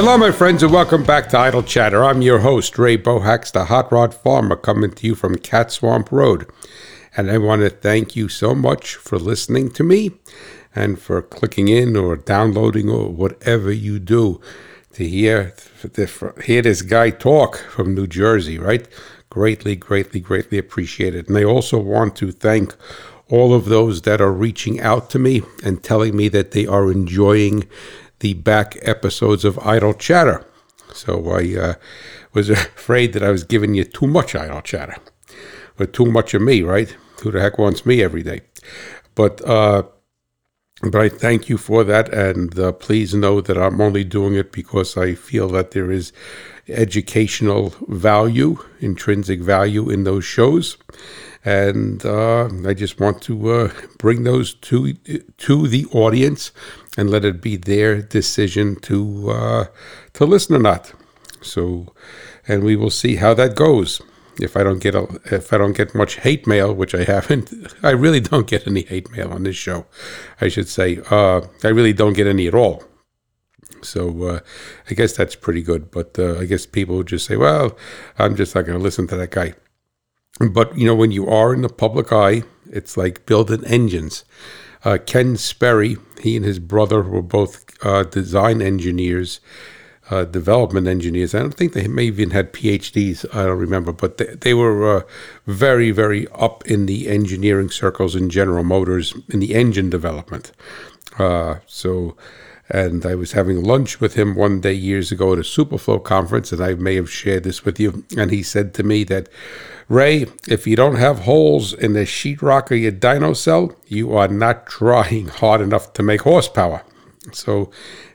Hello, my friends, and welcome back to Idle Chatter. I'm your host, Ray Bohax, the hot rod farmer, coming to you from Cat Swamp Road. And I want to thank you so much for listening to me and for clicking in or downloading or whatever you do to hear this guy talk from New Jersey, right? Greatly, greatly, greatly appreciated. And I also want to thank all of those that are reaching out to me and telling me that they are enjoying the back episodes of Idle Chatter. So I was afraid that I was giving you too much idle chatter, or too much of me, right? Who the heck wants me every day? But I thank you for that, and please know that I'm only doing it because I feel that there is educational value, intrinsic value in those shows. And I just want to bring those to the audience and let it be their decision to listen or not. So, and we will see how that goes. If I don't get much hate mail, which I haven't, I really don't get any hate mail on this show. I should say I really don't get any at all. So I guess that's pretty good. But I guess people would just say, "Well, I'm just not going to listen to that guy." But, you know, when you are in the public eye, it's like building engines. Ken Sperry, he and his brother were both design engineers, development engineers. I don't think they may even had PhDs. I don't remember. But they were very, very up in the engineering circles in General Motors in the engine development. And I was having lunch with him one day years ago at a Superflow conference, and I may have shared this with you. And he said to me that, "Ray, if you don't have holes in the sheetrock of your dyno cell, you are not trying hard enough to make horsepower." So,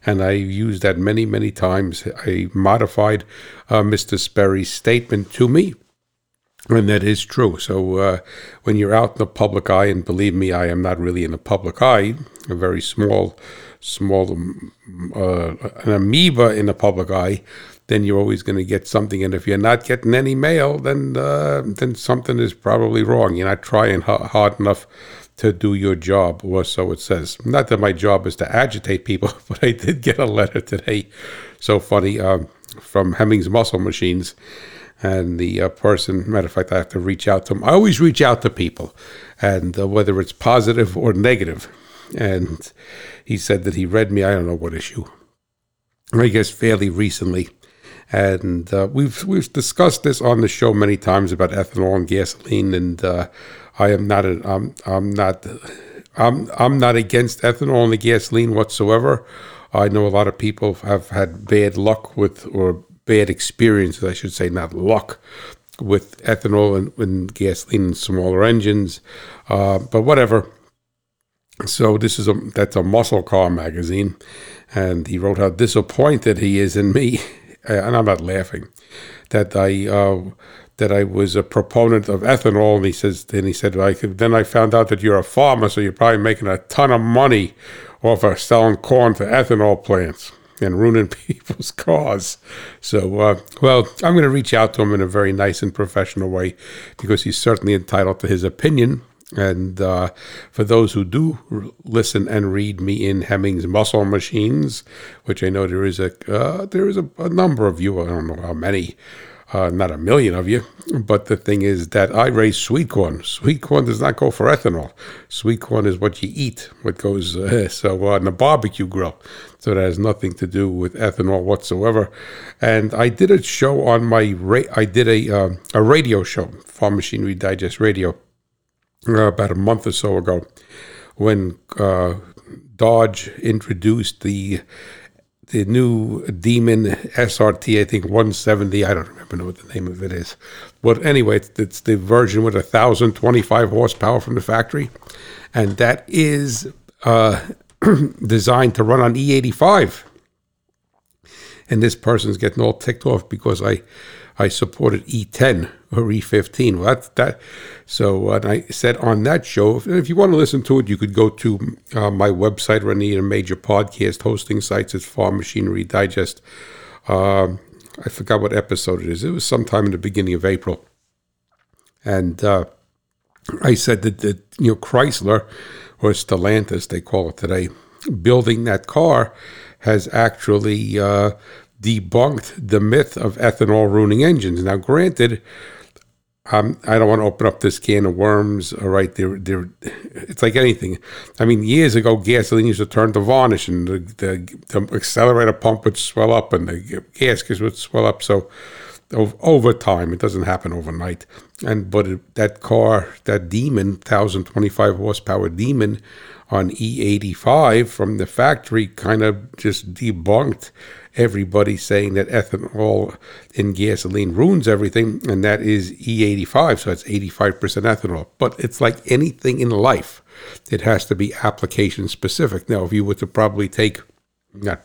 and I used that many, many times. I modified Mr. Sperry's statement to me, and that is true. So when you're out in the public eye, and believe me, I am not really in the public eye, a very small an amoeba in the public eye, then you're always going to get something. And if you're not getting any mail, then something is probably wrong. You're not trying hard enough to do your job, or so it says. Not that my job is to agitate people, but I did get a letter today, so funny, from Hemmings Muscle Machines. And the person, matter of fact, I have to reach out to them. I always reach out to people, and whether it's positive or negative. And he said that he read me, I don't know what issue, I guess fairly recently. And we've discussed this on the show many times about ethanol and gasoline, and I'm not against ethanol and the gasoline whatsoever. I know a lot of people have had bad luck with, or bad experiences, I should say, not luck, with ethanol and gasoline and smaller engines, but whatever. So that's a muscle car magazine, and he wrote how disappointed he is in me. And I'm not laughing, that I was a proponent of ethanol. And he said, then I found out that you're a farmer, so you're probably making a ton of money off of selling corn to ethanol plants and ruining people's cars. So, well, I'm going to reach out to him in a very nice and professional way, because he's certainly entitled to his opinion. And for those who do listen and read me in Hemmings Muscle Machines, which I know there is a number of you, I don't know how many, not a million of you, but the thing is that I raise sweet corn. Sweet corn does not go for ethanol. Sweet corn is what you eat, what goes on the barbecue grill. So that has nothing to do with ethanol whatsoever. And I did a show on a radio show, Farm Machinery Digest Radio, about a month or so ago, when Dodge introduced the new Demon SRT, I think 170, I don't remember what the name of it is. But anyway, it's the version with 1,025 horsepower from the factory. And that is designed to run on E85. And this person's getting all ticked off because I supported E10 or E15. Well, that's that. So I said on that show, if you want to listen to it, you could go to my website or any of the major podcast hosting sites. It's Farm Machinery Digest. I forgot what episode it is. It was sometime in the beginning of April. And I said that Chrysler, or Stellantis, they call it today, building that car has actually debunked the myth of ethanol ruining engines. Now, granted, I don't want to open up this can of worms. All right, it's like anything. I mean, years ago, gasoline used to turn to varnish, and the accelerator pump would swell up, and the gaskets would swell up. So over time, it doesn't happen overnight. But that car, that demon, 1,025 horsepower demon on E85 from the factory, kind of just debunked everybody saying that ethanol in gasoline ruins everything, and that is E85, so it's 85% ethanol. But it's like anything in life. It has to be application specific. Now, if you were to take a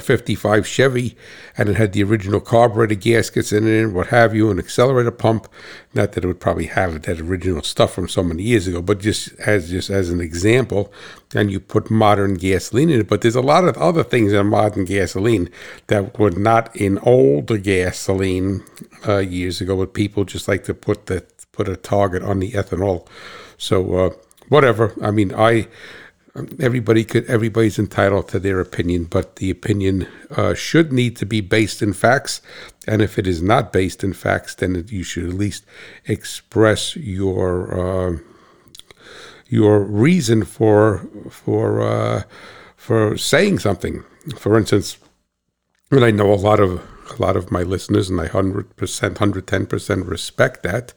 55 Chevy, and it had the original carburetor gaskets in it and what have you, an accelerator pump, not that it would probably have that original stuff from so many years ago, but just as an example, and you put modern gasoline in it. But there's a lot of other things in modern gasoline that were not in older gasoline years ago, but people just like to put a target on the ethanol. So whatever, I mean, everybody's entitled to their opinion, but the opinion should need to be based in facts. And if it is not based in facts, then you should at least express your reason for saying something. For instance, and I know a lot of my listeners, and I 110% respect that,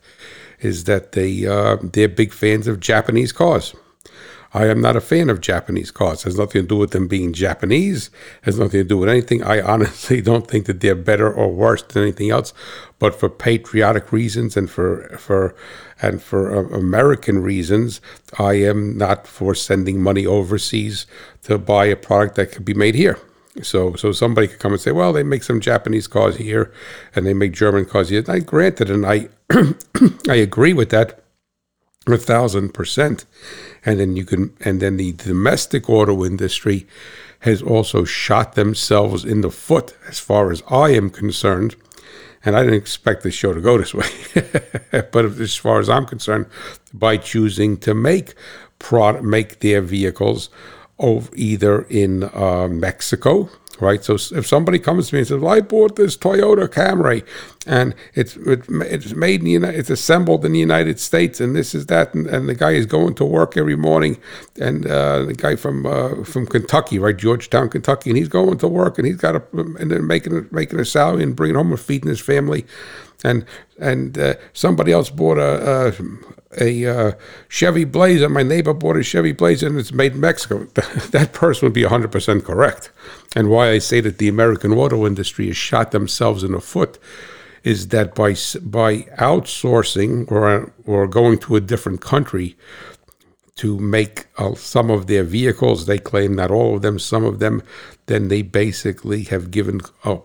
is that they're big fans of Japanese cars. I am not a fan of Japanese cars. It has nothing to do with them being Japanese. It has nothing to do with anything. I honestly don't think that they're better or worse than anything else. But for patriotic reasons and for American reasons, I am not for sending money overseas to buy a product that could be made here. So somebody could come and say, well, they make some Japanese cars here, and they make German cars here. And I grant it, and I I agree with that 1,000%. And then the domestic auto industry has also shot themselves in the foot as far as I am concerned. And I didn't expect this show to go this way. But as far as I'm concerned, by choosing to make their vehicles either in Mexico. Right, so if somebody comes to me and says, well, I bought this Toyota Camry, and it's made in it's assembled in the United States, and this is that, and the guy is going to work every morning, and the guy from Kentucky, right, Georgetown, Kentucky, and he's going to work, and he's got making a salary and bringing home and feeding his family, and somebody else bought a Chevy Blazer. My neighbor bought a Chevy Blazer, and it's made in Mexico. That person would be 100% correct. And why I say that the American auto industry has shot themselves in the foot is that by outsourcing or going to a different country to make some of their vehicles, they claim not all of them, some of them, then they basically have given a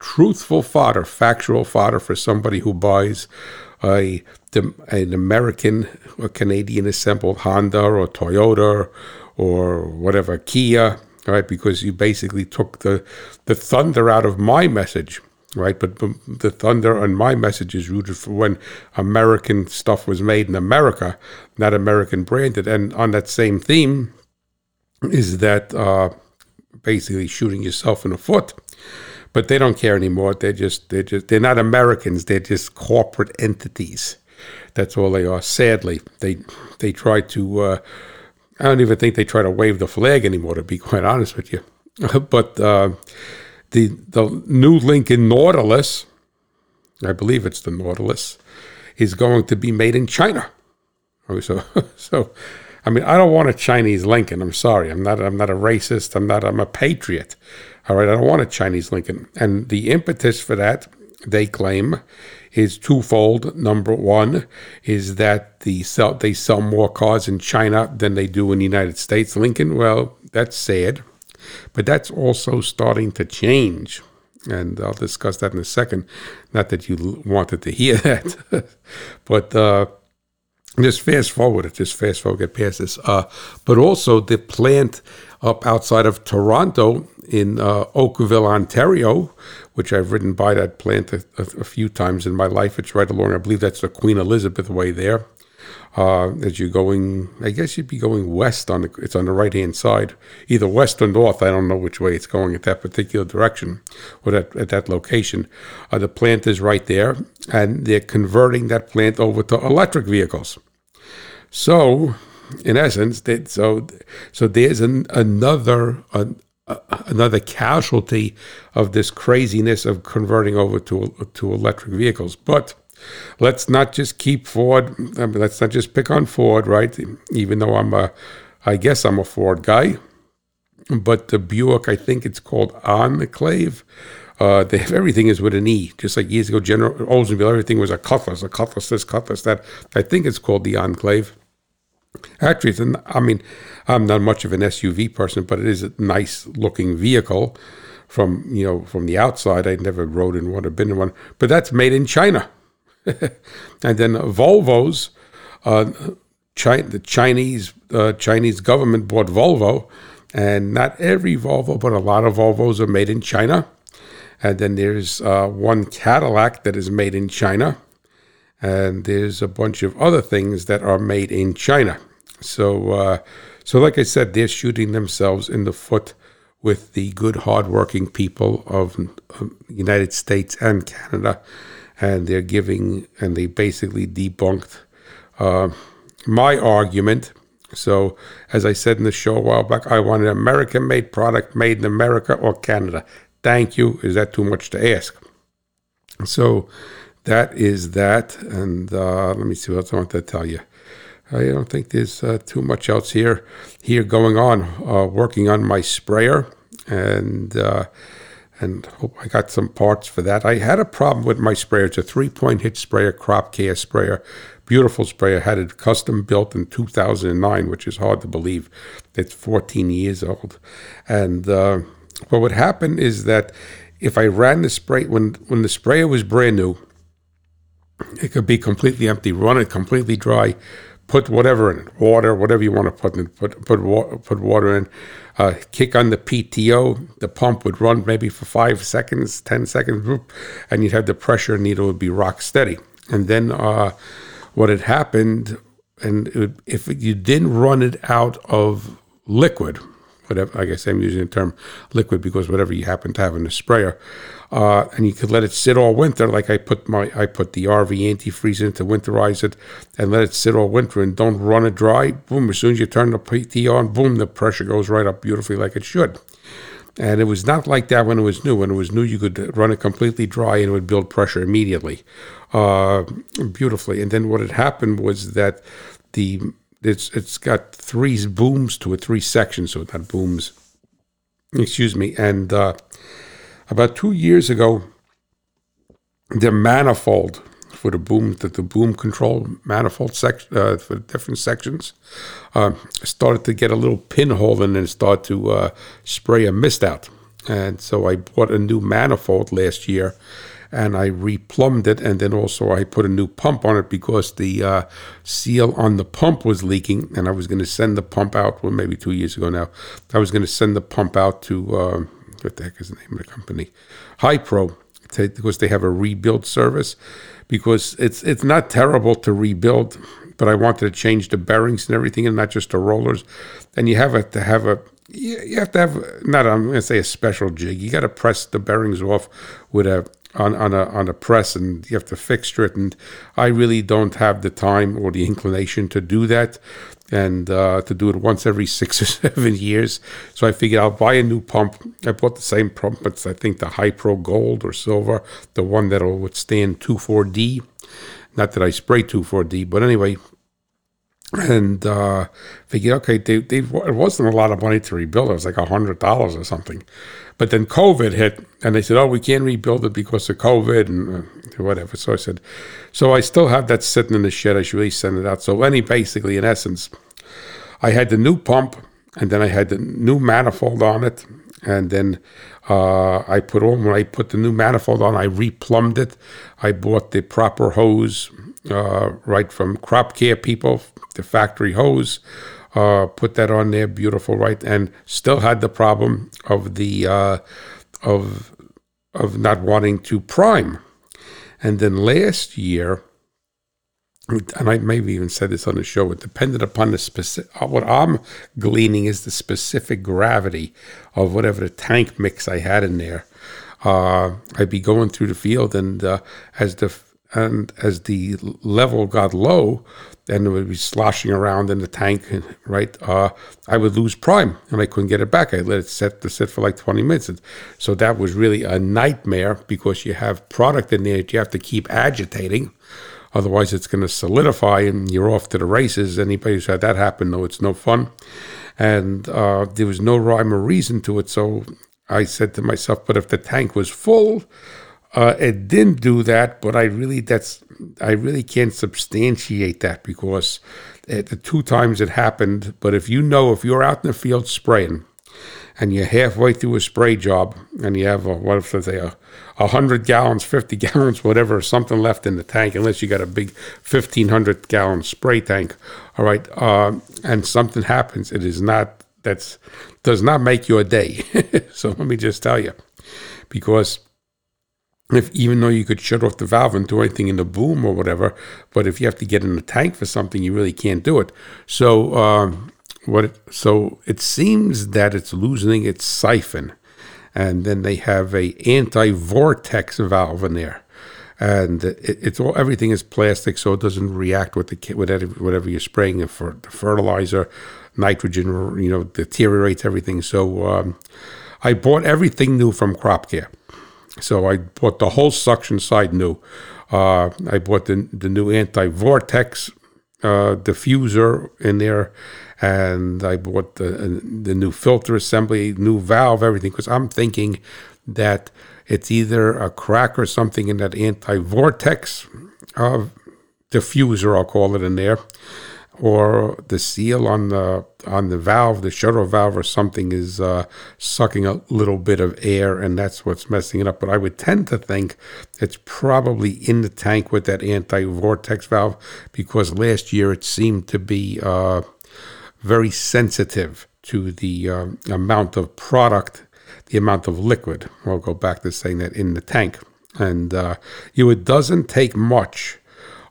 truthful fodder, factual fodder for somebody who buys an American or Canadian assembled Honda or Toyota or whatever, Kia, right? Because you basically took the thunder out of my message, right? But the thunder on my message is rooted for when American stuff was made in America, not American branded. And on that same theme is that basically shooting yourself in the foot. But they don't care anymore. They're not Americans. They're just corporate entities. That's all they are. Sadly, they try to. I don't even think they try to wave the flag anymore, to be quite honest with you. But the new Lincoln Nautilus, I believe it's the Nautilus, is going to be made in China. So. I mean, I don't want a Chinese Lincoln. I'm sorry. I'm not a racist. I'm a patriot. All right. I don't want a Chinese Lincoln. And the impetus for that, they claim, is twofold. Number one is that they sell more cars in China than they do in the United States. Lincoln, well, that's sad, but that's also starting to change. And I'll discuss that in a second. Not that you wanted to hear that, but, Just fast forward, get past this. But also the plant up outside of Toronto in Oakville, Ontario, which I've ridden by that plant a few times in my life. It's right along, I believe that's the Queen Elizabeth Way there. As you're going, I guess you'd be going west on the, it's on the right-hand side, either west or north. I don't know which way it's going at that particular direction or at that location. The plant is right there, and they're converting that plant over to electric vehicles. So, in essence, so there's another casualty of this craziness of converting over to electric vehicles. But let's not just keep Ford. I mean, let's not just pick on Ford, right? Even though I guess I'm a Ford guy, but the Buick, I think it's called Enclave. They have everything is with an E, just like years ago, General Oldsmobile, everything was a Cutlass this, Cutlass that. I think it's called the Enclave. Actually, I'm not much of an SUV person, but it is a nice looking vehicle from the outside. I never rode in one or been in one, but that's made in China. And then Volvos, the Chinese government bought Volvo, and not every Volvo, but a lot of Volvos are made in China. And then there's one Cadillac that is made in China, and there's a bunch of other things that are made in China. So like I said, they're shooting themselves in the foot with the good, hardworking people of the United States and Canada. And they're they basically debunked my argument. So, as I said in the show a while back, I want an American-made product made in America or Canada. Thank you. Is that too much to ask? So, that is that. And let me see what else I want to tell you. I don't think there's too much else here going on. Working on my sprayer and hope I got some parts for that. I had a problem with my sprayer. It's a 3-point hitch sprayer, crop care sprayer. Beautiful sprayer. Had it custom built in 2009, which is hard to believe. It's 14 years old. And but what happened is that if I ran the spray, when the sprayer was brand new, it could be completely empty, run it completely dry, put whatever in it, water, whatever you want to put in, put water in, kick on the PTO, the pump would run maybe for 5 seconds, 10 seconds, and you'd have the pressure needle would be rock steady. And then what had happened, and if you didn't run it out of liquid, whatever, I guess I'm using the term liquid because whatever you happen to have in the sprayer, and you could let it sit all winter, like I put the RV antifreeze in to winterize it and let it sit all winter and don't run it dry. Boom, as soon as you turn the PT on, boom, the pressure goes right up beautifully like it should. And it was not like that when it was new. When it was new, you could run it completely dry and it would build pressure immediately, beautifully. And then what had happened was that it's got three booms to it, three sections, so it's not booms. Excuse me. And about 2 years ago, the manifold for the boom control manifold section for the different sections started to get a little pinhole in and start to spray a mist out. And so I bought a new manifold last year, and I replumbed it, and then also I put a new pump on it because the seal on the pump was leaking, and I was going to send the pump out, well, maybe 2 years ago now, I was going to send the pump out to, what the heck is the name of the company? Hi-Pro, because they have a rebuild service, because it's not terrible to rebuild, but I wanted to change the bearings and everything, and not just the rollers, and you have to have, not I'm going to say a special jig, you got to press the bearings off with on a press, and you have to fixture it, and I really don't have the time or the inclination to do that, and to do it once every 6 or 7 years. So I figured I'll buy a new pump. I bought the same pump, but I think the Hi-Pro Gold or Silver, the one that'll withstand 2,4-D. Not that I spray 2,4-D, but anyway. And figured, okay, it wasn't a lot of money to rebuild. It was like $100 or something. But then COVID hit, and they said, oh, we can't rebuild it because of COVID and whatever. So I said, so I still have that sitting in the shed. I should really send it out. So basically, in essence, I had the new pump, and then I had the new manifold on it. And then when I put the new manifold on, I replumbed it. I bought the proper hose right from crop care people, the factory hose, put that on there, beautiful, right? And still had the problem of the of not wanting to prime. And then last year, and I maybe even said this on the show, it depended upon the specific, what I'm gleaning is the specific gravity of whatever the tank mix I had in there. I'd be going through the field, and as the level got low, and it would be sloshing around in the tank, right? I would lose prime, and I couldn't get it back. I let it sit for like 20 minutes. And so that was really a nightmare, because you have product in there that you have to keep agitating. Otherwise, it's going to solidify, and you're off to the races. Anybody who's had that happen, though, it's no fun. And there was no rhyme or reason to it. So I said to myself, but if the tank was full... it didn't do that, but I really can't substantiate that, because the two times it happened. But if you're out in the field spraying, and you're halfway through a spray job, and you have 100 gallons, 50 gallons, whatever, something left in the tank, unless you got a big 1,500 gallon spray tank, all right, and something happens, it is not does not make your day. So let me just tell you, because. If even though you could shut off the valve and do anything in the boom or whatever, but if you have to get in the tank for something, you really can't do it. So so it seems that it's loosening its siphon, and then they have a anti-vortex valve in there, and it's all, everything is plastic, so it doesn't react with the whatever you're spraying it for. The fertilizer, nitrogen, deteriorates everything. So I bought everything new from Crop Care. So I bought the whole suction side new. I bought the new anti-vortex diffuser in there, and I bought the new filter assembly, new valve, everything, because I'm thinking that it's either a crack or something in that anti-vortex diffuser, I'll call it, in there, or the seal on the valve, the shutter valve or something, is sucking a little bit of air, and that's what's messing it up. But I would tend to think it's probably in the tank with that anti-vortex valve, because last year it seemed to be very sensitive to the amount of product, the amount of liquid. I'll go back to saying that, in the tank. And it doesn't take much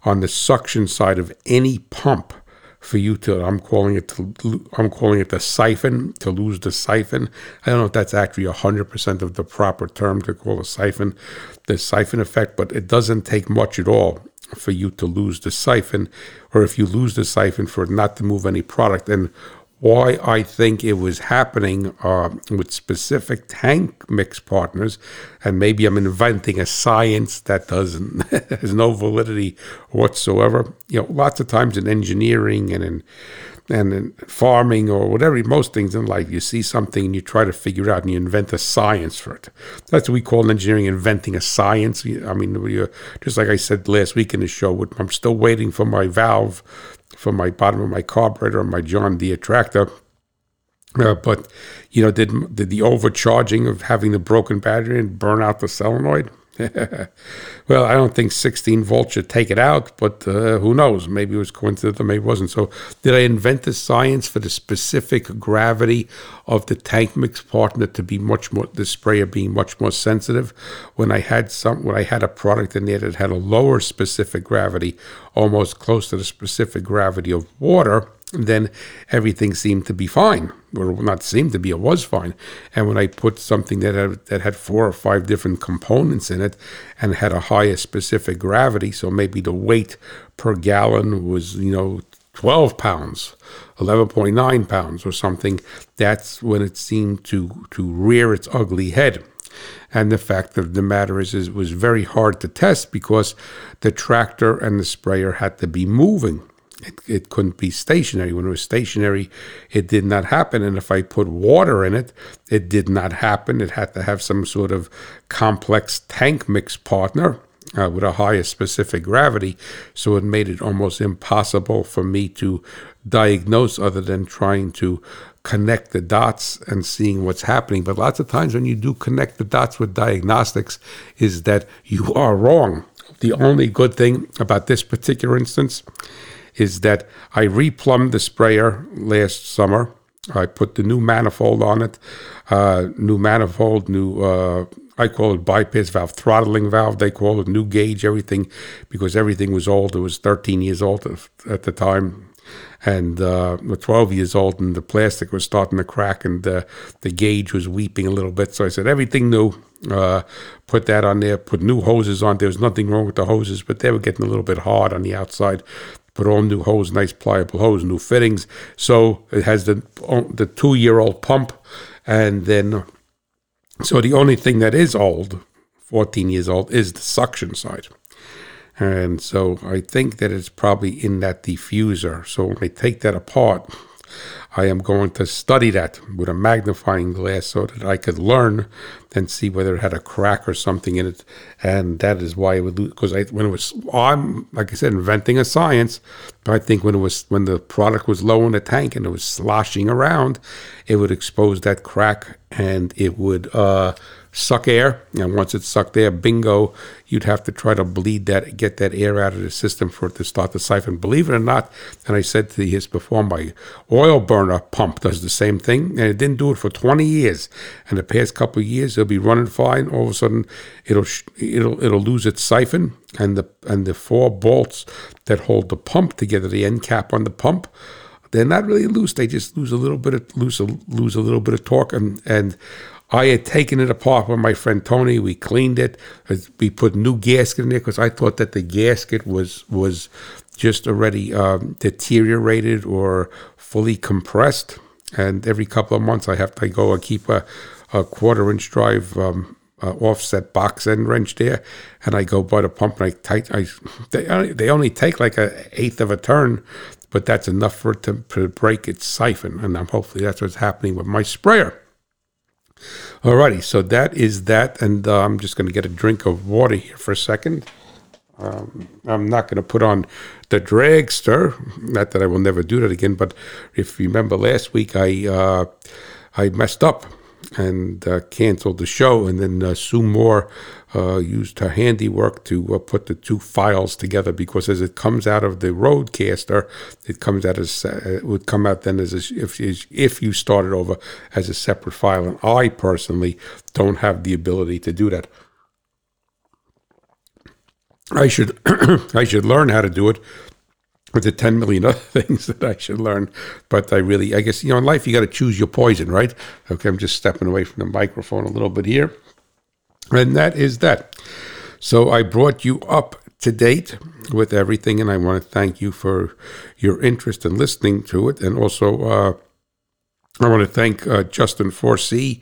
on the suction side of any pump for you to, I'm calling it the siphon, to lose the siphon. I don't know if that's actually 100% of the proper term to call a siphon, the siphon effect, but it doesn't take much at all for you to lose the siphon, or if you lose the siphon, for it not to move any product. And why I think it was happening with specific tank mix partners, and maybe I'm inventing a science that doesn't has no validity whatsoever. Lots of times in engineering and in farming or whatever, most things in life, you see something and you try to figure out, and you invent a science for it. That's what we call in engineering, inventing a science. I mean, just like I said last week in the show, I'm still waiting for my valve for my bottom of my carburetor on my John Deere tractor. But, did the overcharging of having the broken battery and burn out the solenoid? Well, I don't think 16 volts should take it out, but who knows? Maybe it was coincidental, maybe it wasn't. So did I invent the science for the specific gravity of the tank mix partner to be the sprayer being much more sensitive? When I had a product in there that had a lower specific gravity, almost close to the specific gravity of water, then everything seemed to be fine, or not seemed to be, it was fine. And when I put something that had 4 or 5 different components in it and had a higher specific gravity, so maybe the weight per gallon was 12 pounds, 11.9 pounds or something, that's when it seemed to rear its ugly head. And the fact of the matter is it was very hard to test, because the tractor and the sprayer had to be moving. It couldn't be stationary. When it was stationary, it did not happen. And if I put water in it, it did not happen. It had to have some sort of complex tank mix partner with a higher specific gravity. So it made it almost impossible for me to diagnose, other than trying to connect the dots and seeing what's happening. But lots of times when you do connect the dots with diagnostics, is that you are wrong. The only good thing about this particular instance is that I replumbed the sprayer last summer, I put the new manifold on it, I call it bypass valve, throttling valve. They call it new gauge, everything, because everything was old. It was 13 years old at the time, and 12 years old, and the plastic was starting to crack, and the gauge was weeping a little bit. So I said, everything new, put that on there, put new hoses on. There was nothing wrong with the hoses, but they were getting a little bit hard on the outside. Put all new hose, nice pliable hose, new fittings. So it has the 2-year-old pump, and then... So the only thing that is old, 14 years old, is the suction side. And so I think that it's probably in that diffuser. So when I take that apart, I am going to study that with a magnifying glass so that I could learn and see whether it had a crack or something in it. And that is why it would lose, because I'm, like I said, inventing a science. But I think when the product was low in the tank and it was sloshing around, it would expose that crack and it would suck air. And once it sucked air, bingo, you'd have to try to bleed that, get that air out of the system for it to start to siphon. Believe it or not, and I said to his before, my oil burner pump does the same thing, and it didn't do it for 20 years. And the past couple of years, it'll be running fine. All of a sudden, it'll lose its siphon, and the 4 bolts that hold the pump together, the end cap on the pump, they're not really loose. They just lose a little bit of torque. And I had taken it apart with my friend Tony. We cleaned it. We put new gasket in there because I thought that the gasket was just already deteriorated or fully compressed. And every couple of months, I have to go and keep a 1/4-inch drive offset box end wrench there, and I go by the pump and I tight. They only take like 1/8 of a turn, but that's enough for it to break its siphon. And I'm hopefully that's what's happening with my sprayer. Alrighty, so that is that, and I'm just going to get a drink of water here for a second. I'm not going to put on the dragster, not that I will never do that again, but if you remember last week, I messed up and canceled the show, and then Sue Moore used her handiwork to put the 2 files together, because as it comes out of the Rodecaster, it comes out as it would come out then as if you start it over as a separate file, and I personally don't have the ability to do that. I should learn how to do it. With the 10 million other things that I should learn, but I guess, in life you got to choose your poison, right? Okay, I'm just stepping away from the microphone a little bit here. And that is that. So I brought you up to date with everything, and I want to thank you for your interest in listening to it. And also, I want to thank Justin Forsey.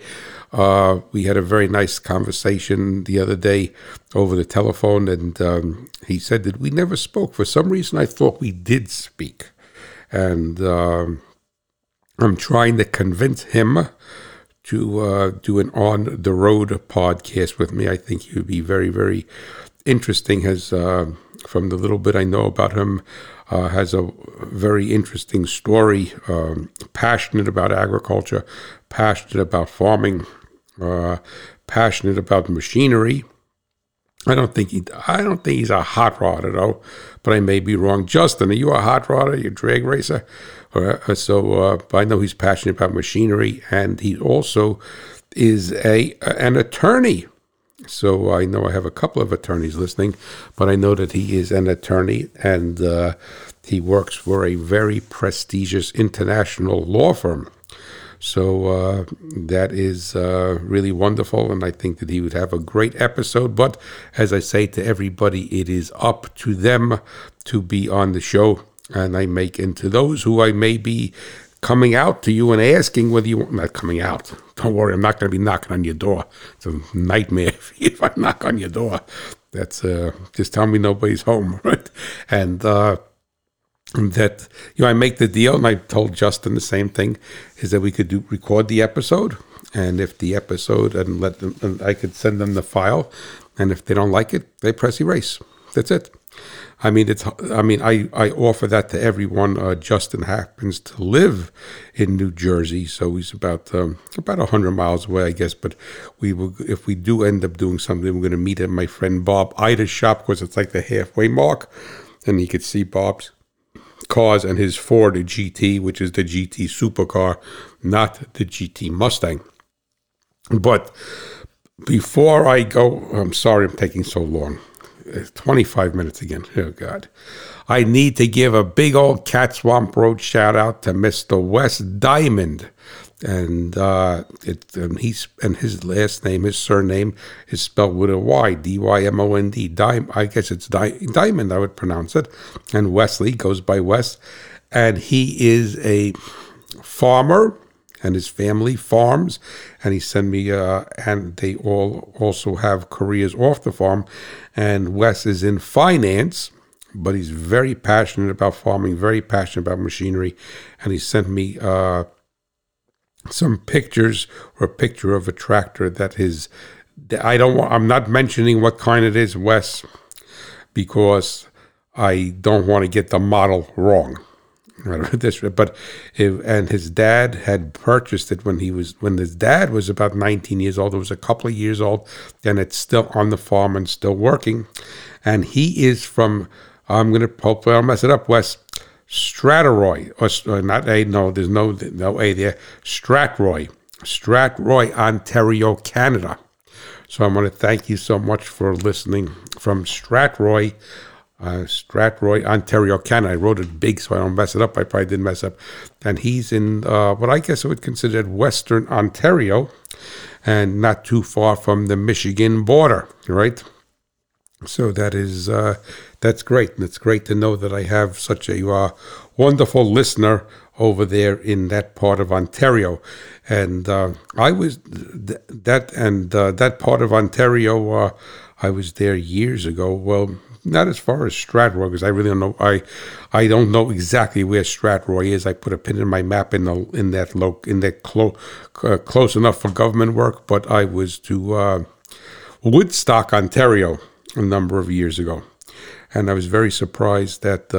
We had a very nice conversation the other day over the telephone, and he said that we never spoke. For some reason, I thought we did speak. And I'm trying to convince him to do an On the Road podcast with me. I think he would be very, very interesting, from the little bit I know about him. Has a very interesting story, passionate about agriculture, passionate about farming, passionate about machinery. I don't think he's a hot rodder, though, but I may be wrong. Justin, are you a hot rodder? Are you a drag racer? But I know he's passionate about machinery, and he also is an attorney. So I know I have a couple of attorneys listening, but I know that he is an attorney, and he works for a very prestigious international law firm. So that is really wonderful, and I think that he would have a great episode. But as I say to everybody, it is up to them to be on the show, and I make into those who I may be coming out to you and asking whether you want, not coming out, don't worry, I'm not going to be knocking on your door. It's a nightmare if I knock on your door. That's just tell me nobody's home, right? And that, I make the deal, and I told Justin the same thing, is that we could record the episode, and if the episode, and let them, and I could send them the file, and if they don't like it, they press erase. That's it. I offer that to everyone. Justin happens to live in New Jersey, so he's about 100 miles away, I guess. But we will, if we do end up doing something, we're going to meet at my friend Bob Ida's shop, because it's like the halfway mark, and he could see Bob's cars and his Ford GT, which is the GT supercar, not the GT Mustang. But before I go, I'm sorry I'm taking so long. 25 minutes again. Oh, God. I need to give a big old Cat Swamp Road shout-out to Mr. Wes Diamond. And his last name, his surname, is spelled with a Y, D-Y-M-O-N-D. I guess it's Diamond, I would pronounce it. And Wesley goes by Wes. And he is a farmer, and his family farms. And he sent me, and they all also have careers off the farm. And Wes is in finance, but he's very passionate about farming, very passionate about machinery. And he sent me some pictures, or a picture of a tractor that his, I'm not mentioning what kind it is, Wes, because I don't want to get the model wrong. And his dad had purchased it when his dad was about 19 years old. It was a couple of years old, and it's still on the farm and still working. And he is from, I'm going to, hopefully I'll mess it up, Wes, Strathroy, or not A, no, there's no A there, Strathroy, Ontario, Canada. So I'm going to thank you so much for listening from Strathroy, Strathroy, Ontario, Canada. I wrote it big so I don't mess it up. I probably didn't mess up. And he's in what I guess I would consider Western Ontario, and not too far from the Michigan border, right? So that is, that's great. And it's great to know that I have such a wonderful listener over there in that part of Ontario. And that part of Ontario, I was there years ago. Well, not as far as Strathroy, because I really don't know. I don't know exactly where Strathroy is. I put a pin in my map close enough for government work. But I was to Woodstock, Ontario, a number of years ago, and I was very surprised that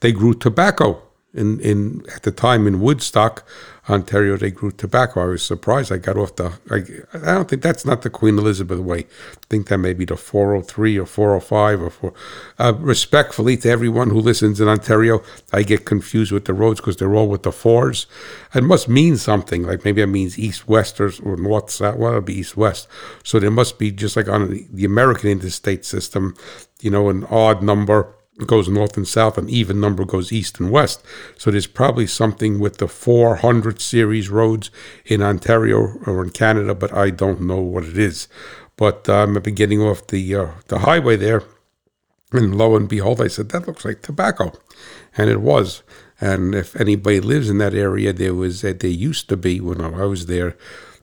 they grew tobacco in at the time in Woodstock, Ontario. They grew tobacco. I was surprised. I don't think that's not the Queen Elizabeth Way. I think that may be the 403 or 405 or 4. Respectfully to everyone who listens in Ontario, I get confused with the roads because they're all with the fours. It must mean something. Like maybe it means east-west or north-south. Well, it'll be east-west. So there must be, just like on the American interstate system, you know, an odd number goes north and south, an even number goes east and west. So there's probably something with the 400 series roads in Ontario or in Canada, but I don't know what it is. But I've been getting off the highway there, and lo and behold, I said, that looks like tobacco. And it was. And if anybody lives in that area, there used to be, when I was there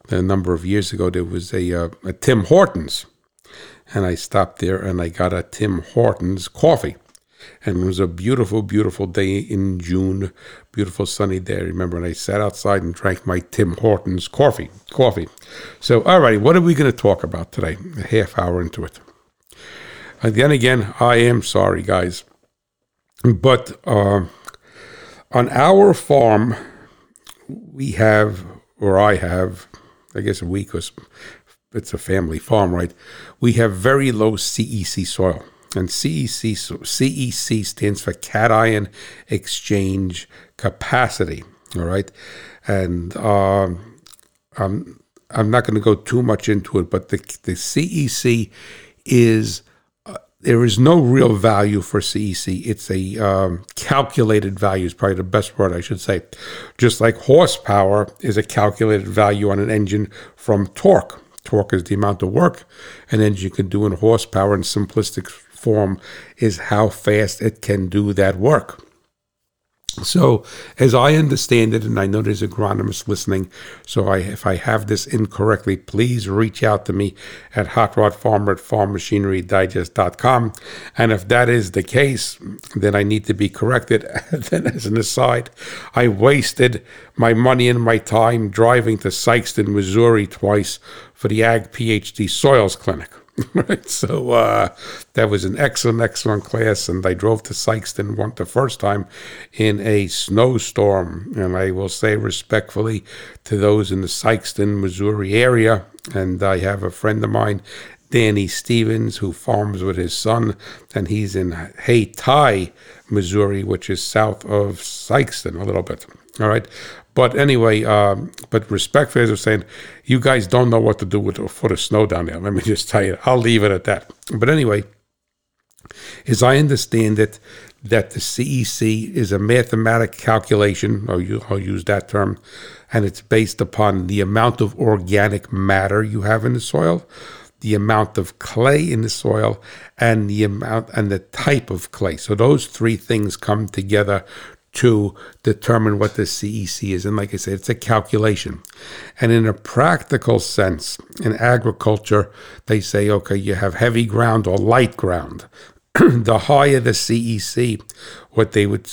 a number of years ago, there was a Tim Hortons. And I stopped there and I got a Tim Hortons coffee. And it was a beautiful, beautiful day in June, beautiful sunny day, I remember. And I sat outside and drank my Tim Hortons coffee. So, all right, what are we going to talk about today? A half hour into it. And then again, I am sorry, guys. But on our farm, I have, I guess a week, because it's a family farm, right? We have very low CEC soil. And CEC stands for cation exchange capacity, all right? And I'm not going to go too much into it, but the CEC is, there is no real value for CEC. It's a calculated value is probably the best word I should say. Just like horsepower is a calculated value on an engine from torque. Torque is the amount of work an engine can do in horsepower, and simplistic form is how fast it can do that work. So, as I understand it, and I know there's agronomists listening, so if I have this incorrectly, please reach out to me at hot rod farmer at farm machinery digest.com. And if that is the case, then I need to be corrected. Then, as an aside, I wasted my money and my time driving to Sykeston, Missouri twice for the Ag PhD Soils Clinic. Right. So that was an excellent, excellent class. And I drove to Sykeston the first time in a snowstorm. And I will say respectfully to those in the Sykeston, Missouri area, and I have a friend of mine, Danny Stevens, who farms with his son, and he's in Hayti, Missouri, which is south of Sykeston a little bit. All right. But anyway, but respectfully, as I was saying, you guys don't know what to do with a foot of snow down there. Let me just tell you. I'll leave it at that. But anyway, as I understand it, that the CEC is a mathematical calculation, or I'll use that term, and it's based upon the amount of organic matter you have in the soil, the amount of clay in the soil, and the amount and the type of clay. So those three things come together to determine what the CEC is. And like I said, it's a calculation. And in a practical sense, in agriculture, they say, okay, you have heavy ground or light ground. The higher the CEC, what they would,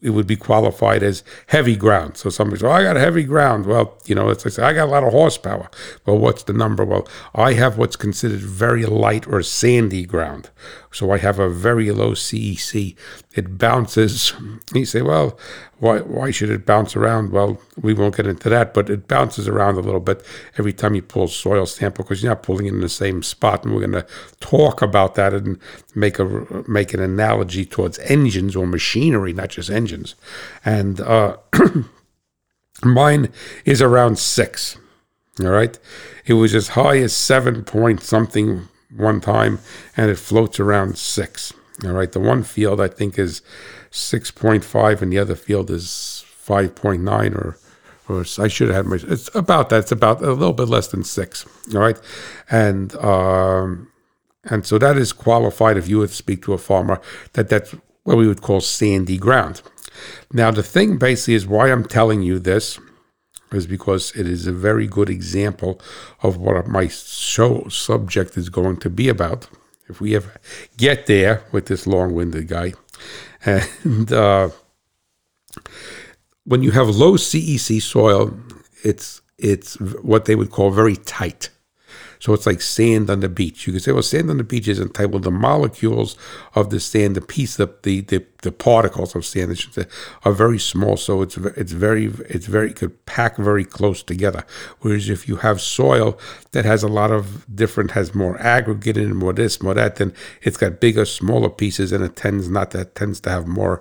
it would be qualified as heavy ground. So somebody says, oh, I got heavy ground. Well, you know, it's like, I got a lot of horsepower. Well, what's the number? Well, I have what's considered very light or sandy ground. So I have a very low CEC. It bounces. You say, well, why should it bounce around? Well, we won't get into that, but it bounces around a little bit every time you pull soil sample because you're not pulling it in the same spot. And we're going to talk about that and make an analogy towards engines or machinery, not just engines. And mine is around 6. All right. It was as high as 7 point something one time, and it floats around 6. All right. The one field I think is 6.5 and the other field is 5.9 or I should have had my, it's about that. It's about a little bit less than 6. All right. And so that is qualified if you would speak to a farmer that's what we would call sandy ground. Now, the thing basically is why I'm telling you this is because it is a very good example of what my show subject is going to be about, if we ever get there with this long-winded guy. And when you have low CEC soil, it's what they would call very tight. So it's like sand on the beach. You could say, well, sand on the beach is entitled the molecules of the sand, the piece of the particles of sand, I should say, are very small. So it could pack very close together. Whereas if you have soil that has a lot of different, has more aggregate and more this, more that, then it's got bigger, smaller pieces, and it tends to have more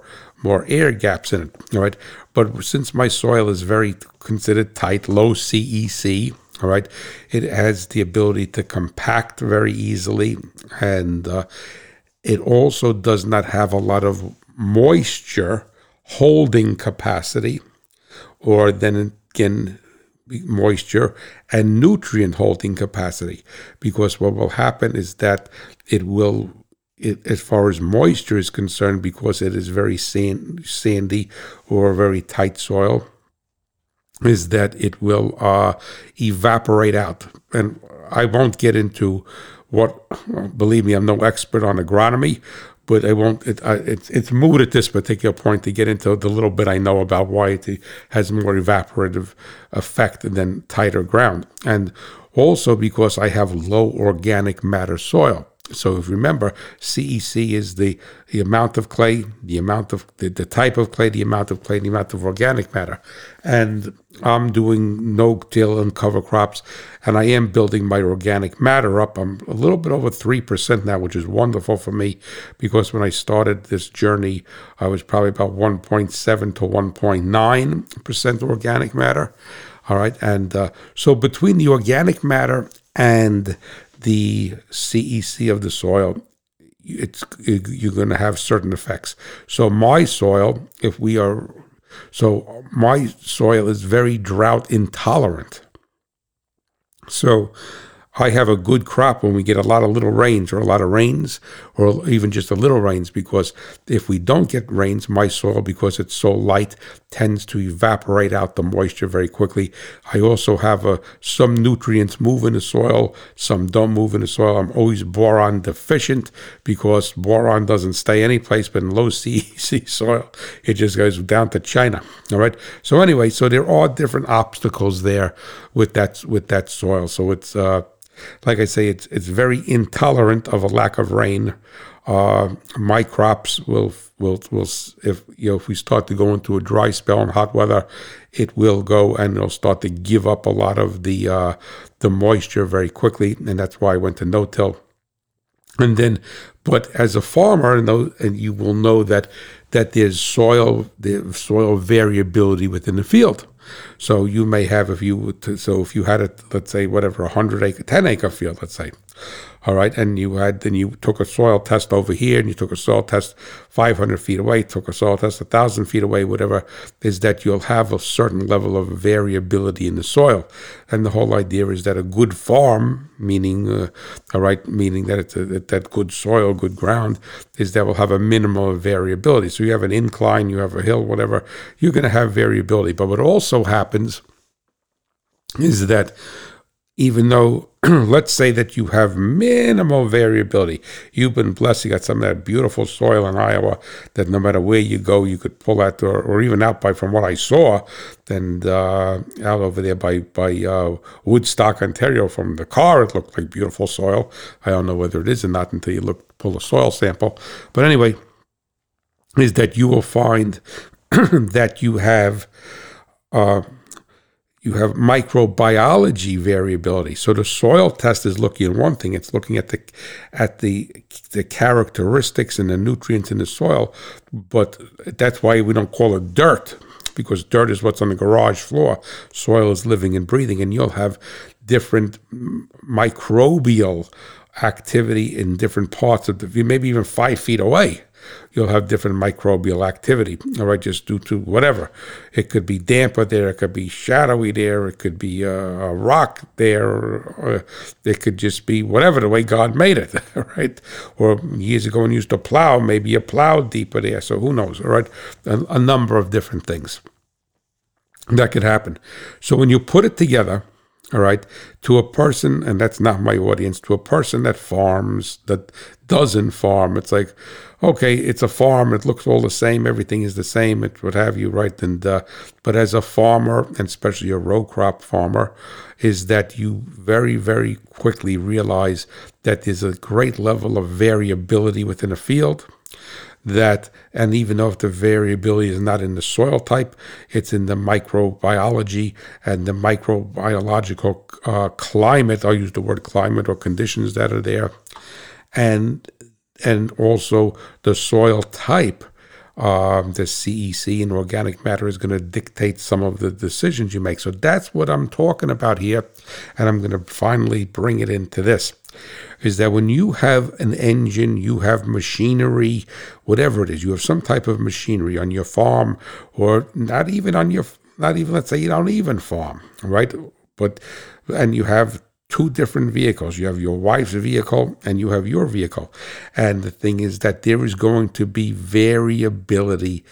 air gaps in it. All right. But since my soil is very considered tight, low CEC. All right. It has the ability to compact very easily. And it also does not have a lot of moisture holding capacity, or then again, moisture and nutrient holding capacity. Because what will happen is that as far as moisture is concerned, because it is very sandy or very tight soil, is that it will evaporate out. And I won't get into believe me, I'm no expert on agronomy, but it's moot at this particular point to get into the little bit I know about why it has more evaporative effect than tighter ground. And also because I have low organic matter soil. So if you remember, CEC is the amount of clay, the amount of the type of clay, the amount of clay, and the amount of organic matter. And I'm doing no-till and cover crops, and I am building my organic matter up. I'm a little bit over 3% now, which is wonderful for me, because when I started this journey, I was probably about 1.7 to 1.9% organic matter. All right, and so between the organic matter and the CEC of the soil, you're going to have certain effects. So my soil is very drought intolerant. So I have a good crop when we get a lot of little rains or a lot of rains or even just a little rains, because if we don't get rains, my soil, because it's so light, tends to evaporate out the moisture very quickly. I also have some nutrients move in the soil, some don't move in the soil. I'm always boron deficient because boron doesn't stay any place, but in low CEC soil, it just goes down to China. All right. So anyway, so there are different obstacles there with that soil. So it's like I say, it's very intolerant of a lack of rain. My crops will if we start to go into a dry spell in hot weather, it will go and it'll start to give up a lot of the moisture very quickly, and that's why I went to no-till. And then, but as a farmer, and you will know that there's soil variability within the field. So you may have, if you had let's say, whatever, 10-acre field, let's say, all right, and you took a soil test over here, and you took a soil test 500 feet away, took a soil test 1,000 feet away, whatever, is that you'll have a certain level of variability in the soil. And the whole idea is that a good farm, meaning that it's that good soil, good ground, is that will have a minimum of variability. So you have an incline, you have a hill, whatever, you're going to have variability. But what also happens is that even though, let's say that you have minimal variability, you've been blessed, you got some of that beautiful soil in Iowa that no matter where you go, you could pull out, or even out by, from what I saw, and out over there by Woodstock, Ontario, from the car, it looked like beautiful soil. I don't know whether it is or not until you pull a soil sample. But anyway, is that you will find that you have... you have microbiology variability. So the soil test is looking at one thing. It's looking at the characteristics and the nutrients in the soil. But that's why we don't call it dirt, because dirt is what's on the garage floor. Soil is living and breathing, and you'll have different microbial activity in different parts of the, maybe even 5 feet away. You'll have different microbial activity, all right, just due to whatever. It could be damper there, it could be shadowy there, it could be a rock there, or it could just be whatever, the way God made it, all right? Or years ago when you used to plow, maybe you plowed deeper there, so who knows, all right? A number of different things that could happen. So when you put it together, all right, to a person, and that's not my audience, to a person that farms, that doesn't farm, it's like, okay, it's a farm, it looks all the same, everything is the same, it what have you, right? And but as a farmer, and especially a row crop farmer, is that you very, very quickly realize that there's a great level of variability within a field. That, and even though if the variability is not in the soil type, it's in the microbiology and the microbiological climate. I'll use the word climate, or conditions that are there, and also the soil type. The CEC and organic matter is going to dictate some of the decisions you make. So that's what I'm talking about here, and I'm going to finally bring it into this, is that when you have an engine, you have machinery, whatever it is, you have some type of machinery on your farm, or not even, let's say you don't even farm, right? But, and you have two different vehicles. You have your wife's vehicle and you have your vehicle. And the thing is that there is going to be variability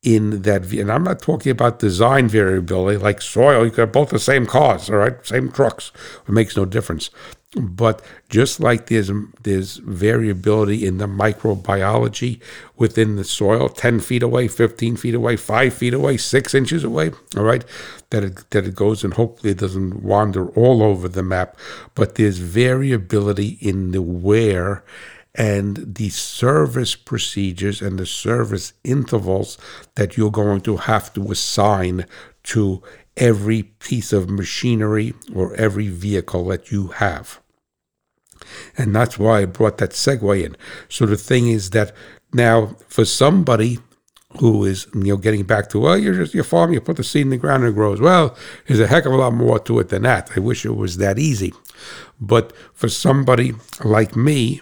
in that vehicle. And I'm not talking about design variability like soil. You could have both the same cars, all right, same trucks. It makes no difference. But just like there's variability in the microbiology within the soil, 10 feet away, 15 feet away, 5 feet away, 6 inches away, all right, that it goes, and hopefully it doesn't wander all over the map. But there's variability in the wear and the service procedures and the service intervals that you're going to have to assign to every piece of machinery or every vehicle that you have. And that's why I brought that segue in. So the thing is that now for somebody who is, getting back to, well, you farm, you put the seed in the ground and it grows. Well, there's a heck of a lot more to it than that. I wish it was that easy. But for somebody like me,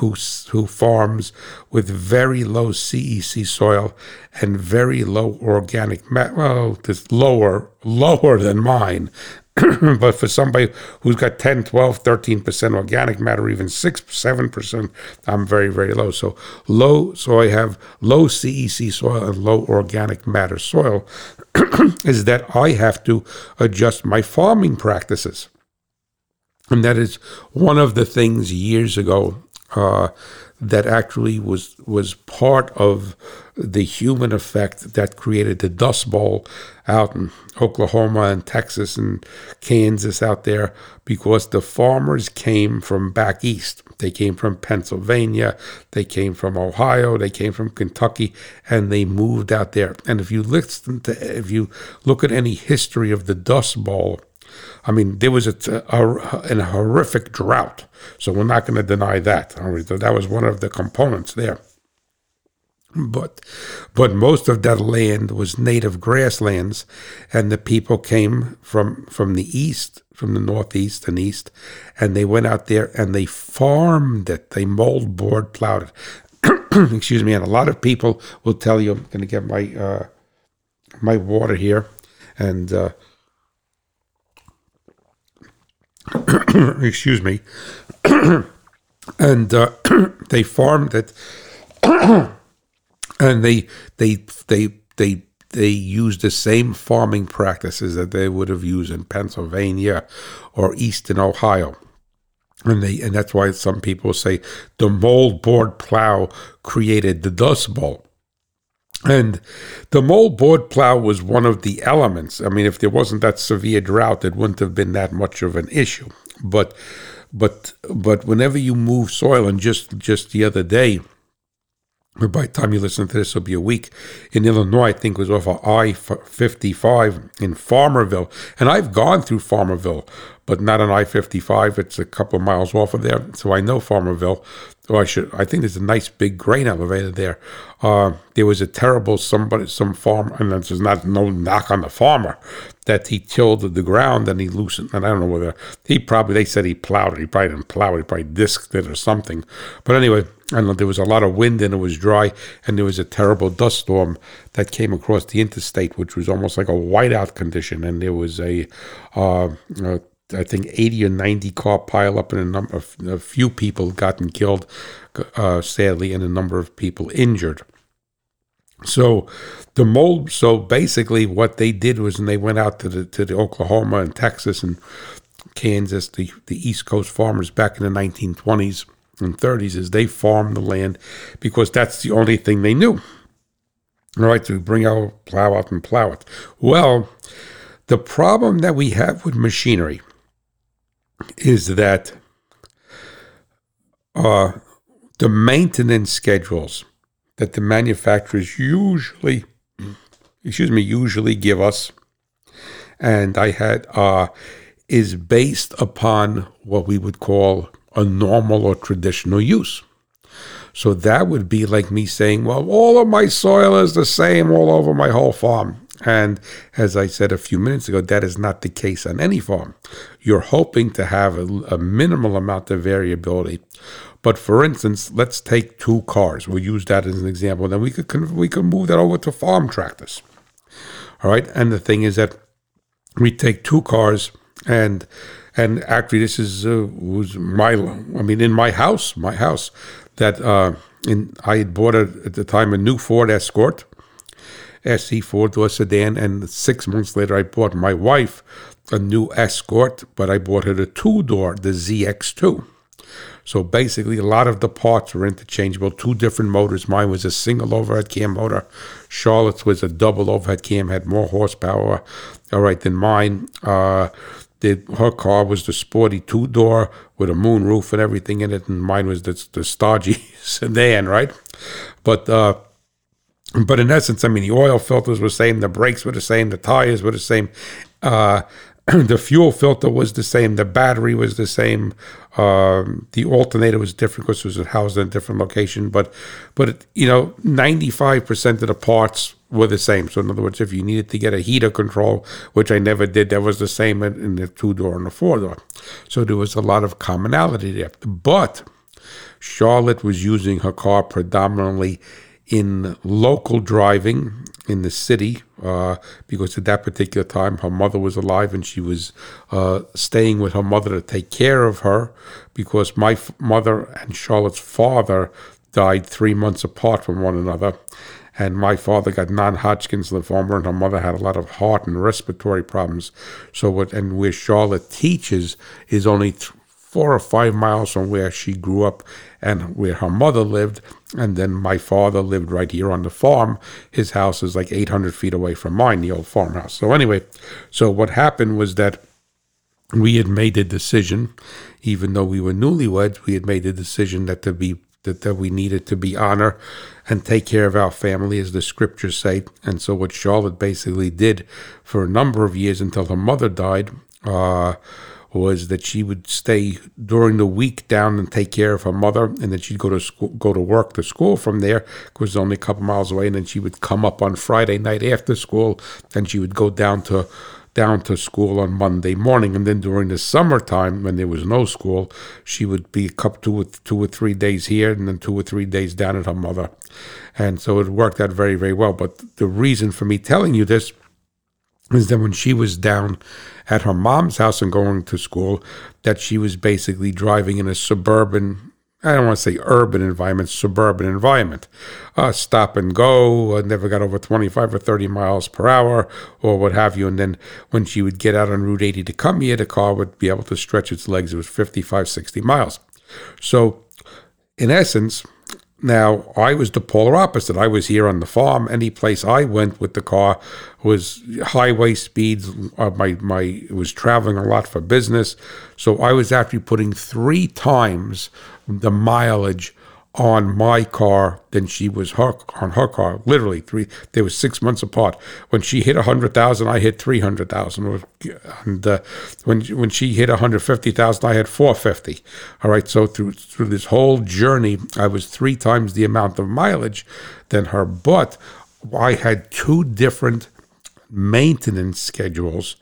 who farms with very low CEC soil and very low organic matter, well, it's lower than mine, but for somebody who's got 10, 12, 13% organic matter, even 6, 7%, I'm very, very low. So I have low CEC soil and low organic matter soil, is that I have to adjust my farming practices. And that is one of the things years ago that actually was part of the human effect that created the Dust Bowl out in Oklahoma and Texas and Kansas out there, because the farmers came from back east. They came from Pennsylvania, they came from Ohio, they came from Kentucky, and they moved out there. And if you look at any history of the Dust Bowl, I mean, there was an horrific drought, so we're not going to deny that. That was one of the components there. But most of that land was native grasslands, and the people came from the east, from the northeast and east, and they went out there and they farmed it. They moldboard plowed it. Excuse me. And a lot of people will tell you, I'm going to get my water here, and... excuse me, and they farmed it, and they used the same farming practices that they would have used in Pennsylvania or eastern Ohio, and that's why some people say the moldboard plow created the Dust Bowl. And the moldboard plow was one of the elements. I mean, if there wasn't that severe drought, it wouldn't have been that much of an issue. But whenever you move soil, and just the other day, or by the time you listen to this, it'll be a week, in Illinois, I think it was off of I-55 in Farmerville. And I've gone through Farmerville, but not on I-55. It's a couple of miles off of there, so I know Farmerville. I think there's a nice big grain elevator there. There was a terrible some farmer, and there's no knock on the farmer, that he tilled the ground and he loosened. And I don't know whether they said he plowed it. He probably didn't plow it. He probably disked it or something. But anyway, I know there was a lot of wind and it was dry, and there was a terrible dust storm that came across the interstate, which was almost like a whiteout condition. And there was I think 80 or 90 car pile up, and a few people gotten killed, sadly, and a number of people injured. So basically what they did was, and they went out to the Oklahoma and Texas and Kansas, the East Coast farmers back in the 1920s and 30s, is they farmed the land because that's the only thing they knew. All right, so we bring our plow out and plow it. Well, the problem that we have with machinery is that the maintenance schedules that the manufacturers usually give us, and I had, is based upon what we would call a normal or traditional use. So that would be like me saying, well, all of my soil is the same all over my whole farm. And as I said a few minutes ago, that is not the case on any farm. You're hoping to have a minimal amount of variability. But for instance, let's take two cars. We'll use that as an example. Then we could move that over to farm tractors. All right. And the thing is that we take two cars, and actually this is in my house that I had bought at the time a new Ford Escort. SC four-door sedan, and 6 months later I bought my wife a new Escort, but I bought her the two-door, the ZX2. So basically a lot of the parts were interchangeable, two different motors. Mine was a single overhead cam motor. Charlotte's was a double overhead cam, had more horsepower, all right, than mine. Her car was the sporty two-door with a moonroof and everything in it, and mine was the stodgy sedan, right? But in essence, I mean, the oil filters were the same, the brakes were the same, the tires were the same, the fuel filter was the same, the battery was the same, the alternator was different because it was housed in a different location, but 95% of the parts were the same. So in other words, if you needed to get a heater control, which I never did, that was the same in the two-door and the four-door. So there was a lot of commonality there. But Charlotte was using her car predominantly in local driving in the city, because at that particular time her mother was alive and she was staying with her mother to take care of her, because my mother and Charlotte's father died 3 months apart from one another, and my father got non-Hodgkin's lymphoma and her mother had a lot of heart and respiratory problems. So where Charlotte teaches is only 4 or 5 miles from where she grew up and where her mother lived, and then my father lived right here on the farm. His house is like 800 feet away from mine, the old farmhouse. So anyway, so what happened was that we had made the decision, even though we were newlyweds, we had made the decision that we needed to be honor and take care of our family, as the scriptures say. And so what Charlotte basically did for a number of years until her mother died was that she would stay during the week down and take care of her mother, and then she'd go to school, go to work, to school from there, because it was only a couple miles away, and then she would come up on Friday night after school, and she would go down to school on Monday morning. And then during the summertime, when there was no school, she would be up 2 or 3 days here and then 2 or 3 days down at her mother. And so it worked out very, very well. But the reason for me telling you this is that when she was down at her mom's house and going to school, that she was basically driving in a suburban, I don't want to say urban environment, suburban environment. Stop and go, never got over 25 or 30 miles per hour or what have you. And then when she would get out on Route 80 to come here, the car would be able to stretch its legs. It was 55, 60 miles. So in essence, now, I was the polar opposite. I was here on the farm. Any place I went with the car was highway speeds. It was traveling a lot for business. So I was actually putting 3 times the mileage on my car than she was on her car. Literally, they were 6 months apart. When she hit 100,000, I hit 300,000. And when she hit 150,000, I had 450. All right, so through this whole journey, I was 3 times the amount of mileage than her. But I had 2 different maintenance schedules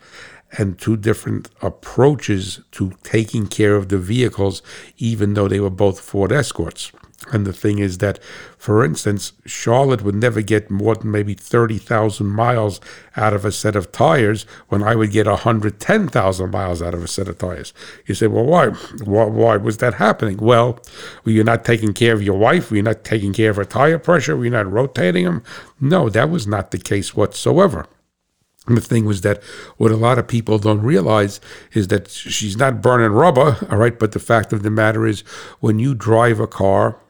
and 2 different approaches to taking care of the vehicles, even though they were both Ford Escorts. And the thing is that, for instance, Charlotte would never get more than maybe 30,000 miles out of a set of tires when I would get 110,000 miles out of a set of tires. You say, well, why was that happening? Well, were you not taking care of your wife? Were you not taking care of her tire pressure? Were you not rotating them? No, that was not the case whatsoever. And the thing was that what a lot of people don't realize is that she's not burning rubber, all right? But the fact of the matter is, when you drive a car,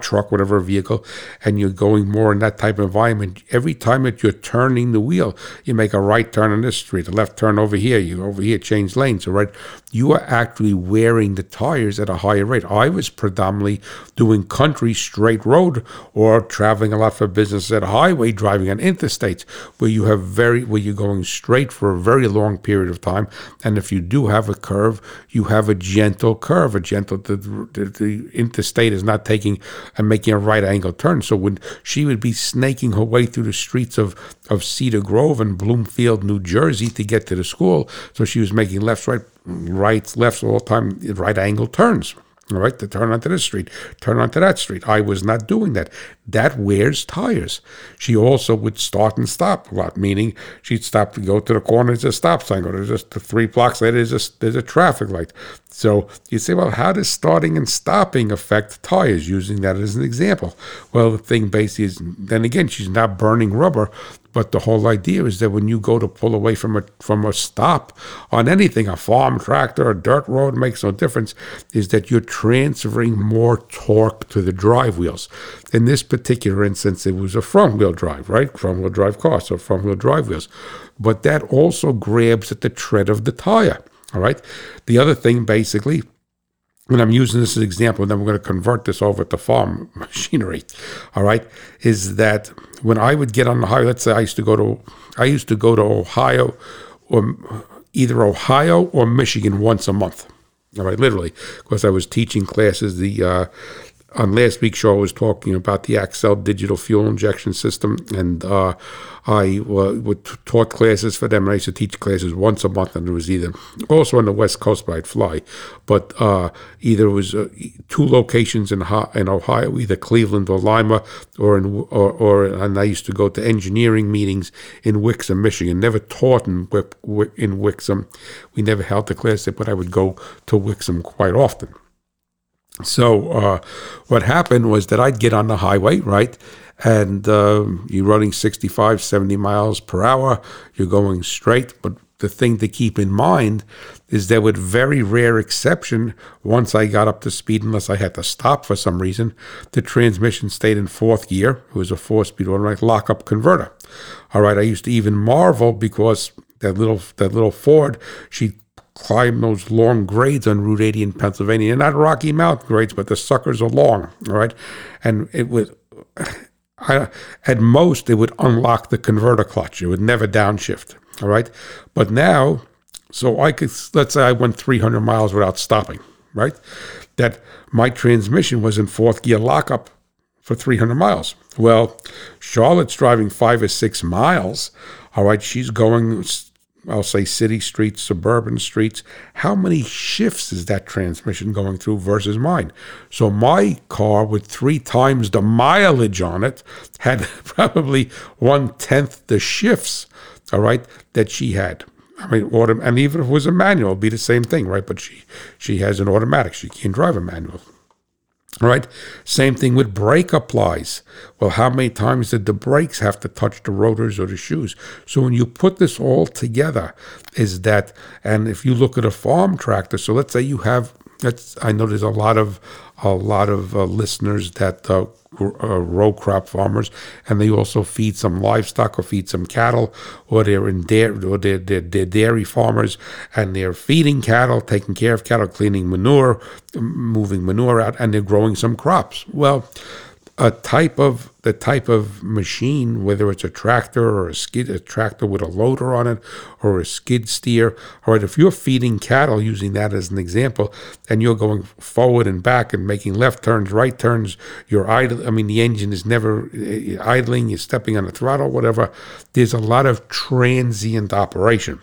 truck, whatever vehicle, and you're going more in that type of environment, every time that you're turning the wheel, you make a right turn on this street, a left turn over here, you over here, change lanes, all right? You are actually wearing the tires at a higher rate. I was predominantly doing country straight road or traveling a lot for business at a highway, driving on interstates where you have where you're going straight for a very long period of time. And if you do have a curve, you have a gentle curve, the interstate is not taking and making a right angle turn. So when she would be snaking her way through the streets of Cedar Grove and Bloomfield, New Jersey to get to the school, so she was making lefts, right, lefts all the time, right angle turns, all right, to turn onto this street, turn onto that street. I was not doing that. That wears tires. She also would start and stop a lot, meaning she'd stop to go to the corner, there's a stop sign, or there's just 3 blocks later, there's a traffic light. So you say, well, how does starting and stopping affect tires, using that as an example? Well, the thing basically is, then again, she's not burning rubber, but the whole idea is that when you go to pull away from a stop on anything, a farm tractor, a dirt road, makes no difference, is that you're transferring more torque to the drive wheels. In this particular instance, it was a front-wheel drive, right? Front-wheel drive car, so front-wheel drive wheels. But that also grabs at the tread of the tire, all right? The other thing, basically, and I'm using this as an example, and then we're going to convert this over to farm machinery, all right, is that when I would get on the highway, let's say I used to go to Ohio, or either Ohio or Michigan once a month, all right, literally, because I was teaching classes. On last week's show, I was talking about the Axle digital fuel injection system, and I taught classes for them. And I used to teach classes once a month, and it was either also on the West Coast, but I'd fly. But either it was 2 locations in Ohio, either Cleveland or Lima, and I used to go to engineering meetings in Wixom, Michigan. Never taught in Wixom. We never held the class there, but I would go to Wixom quite often. So what happened was that I'd get on the highway, right? And you're running 65, 70 miles per hour. You're going straight, but the thing to keep in mind is that with very rare exception, once I got up to speed, unless I had to stop for some reason, the transmission stayed in fourth gear. It was a four-speed automatic lock-up converter. All right, I used to even marvel because that little Ford, she climbed those long grades on Route 80 in Pennsylvania. They're not Rocky Mountain grades, but the suckers are long, all right? And it was... at most, it would unlock the converter clutch. It would never downshift, all right? But now, so I could, let's say I went 300 miles without stopping, right? That my transmission was in fourth gear lockup for 300 miles. Well, Charlotte's driving 5 or 6 miles, all right? She's going, I'll say city streets, suburban streets. How many shifts is that transmission going through versus mine? So my car with 3 times the mileage on it had probably 1/10 the shifts, all right, that she had. I mean, and even if it was a manual, it would be the same thing, right? But she has an automatic. She can't drive a manual. All right, same thing with brake applies. Well, how many times did the brakes have to touch the rotors or the shoes? So when you put this all together, is that, and if you look at a farm tractor, so let's say you have, I know there's a lot of listeners that row crop farmers, and they also feed some livestock or feed some cattle, or they're dairy farmers, and they're feeding cattle, taking care of cattle, cleaning manure, moving manure out, and they're growing some crops. Well, the type of machine, whether it's a tractor or a tractor with a loader on it or a skid steer, all right, if you're feeding cattle, using that as an example, and you're going forward and back and making left turns, right turns, you're idle. I mean, the engine is never idling, you're stepping on the throttle, whatever. There's a lot of transient operation.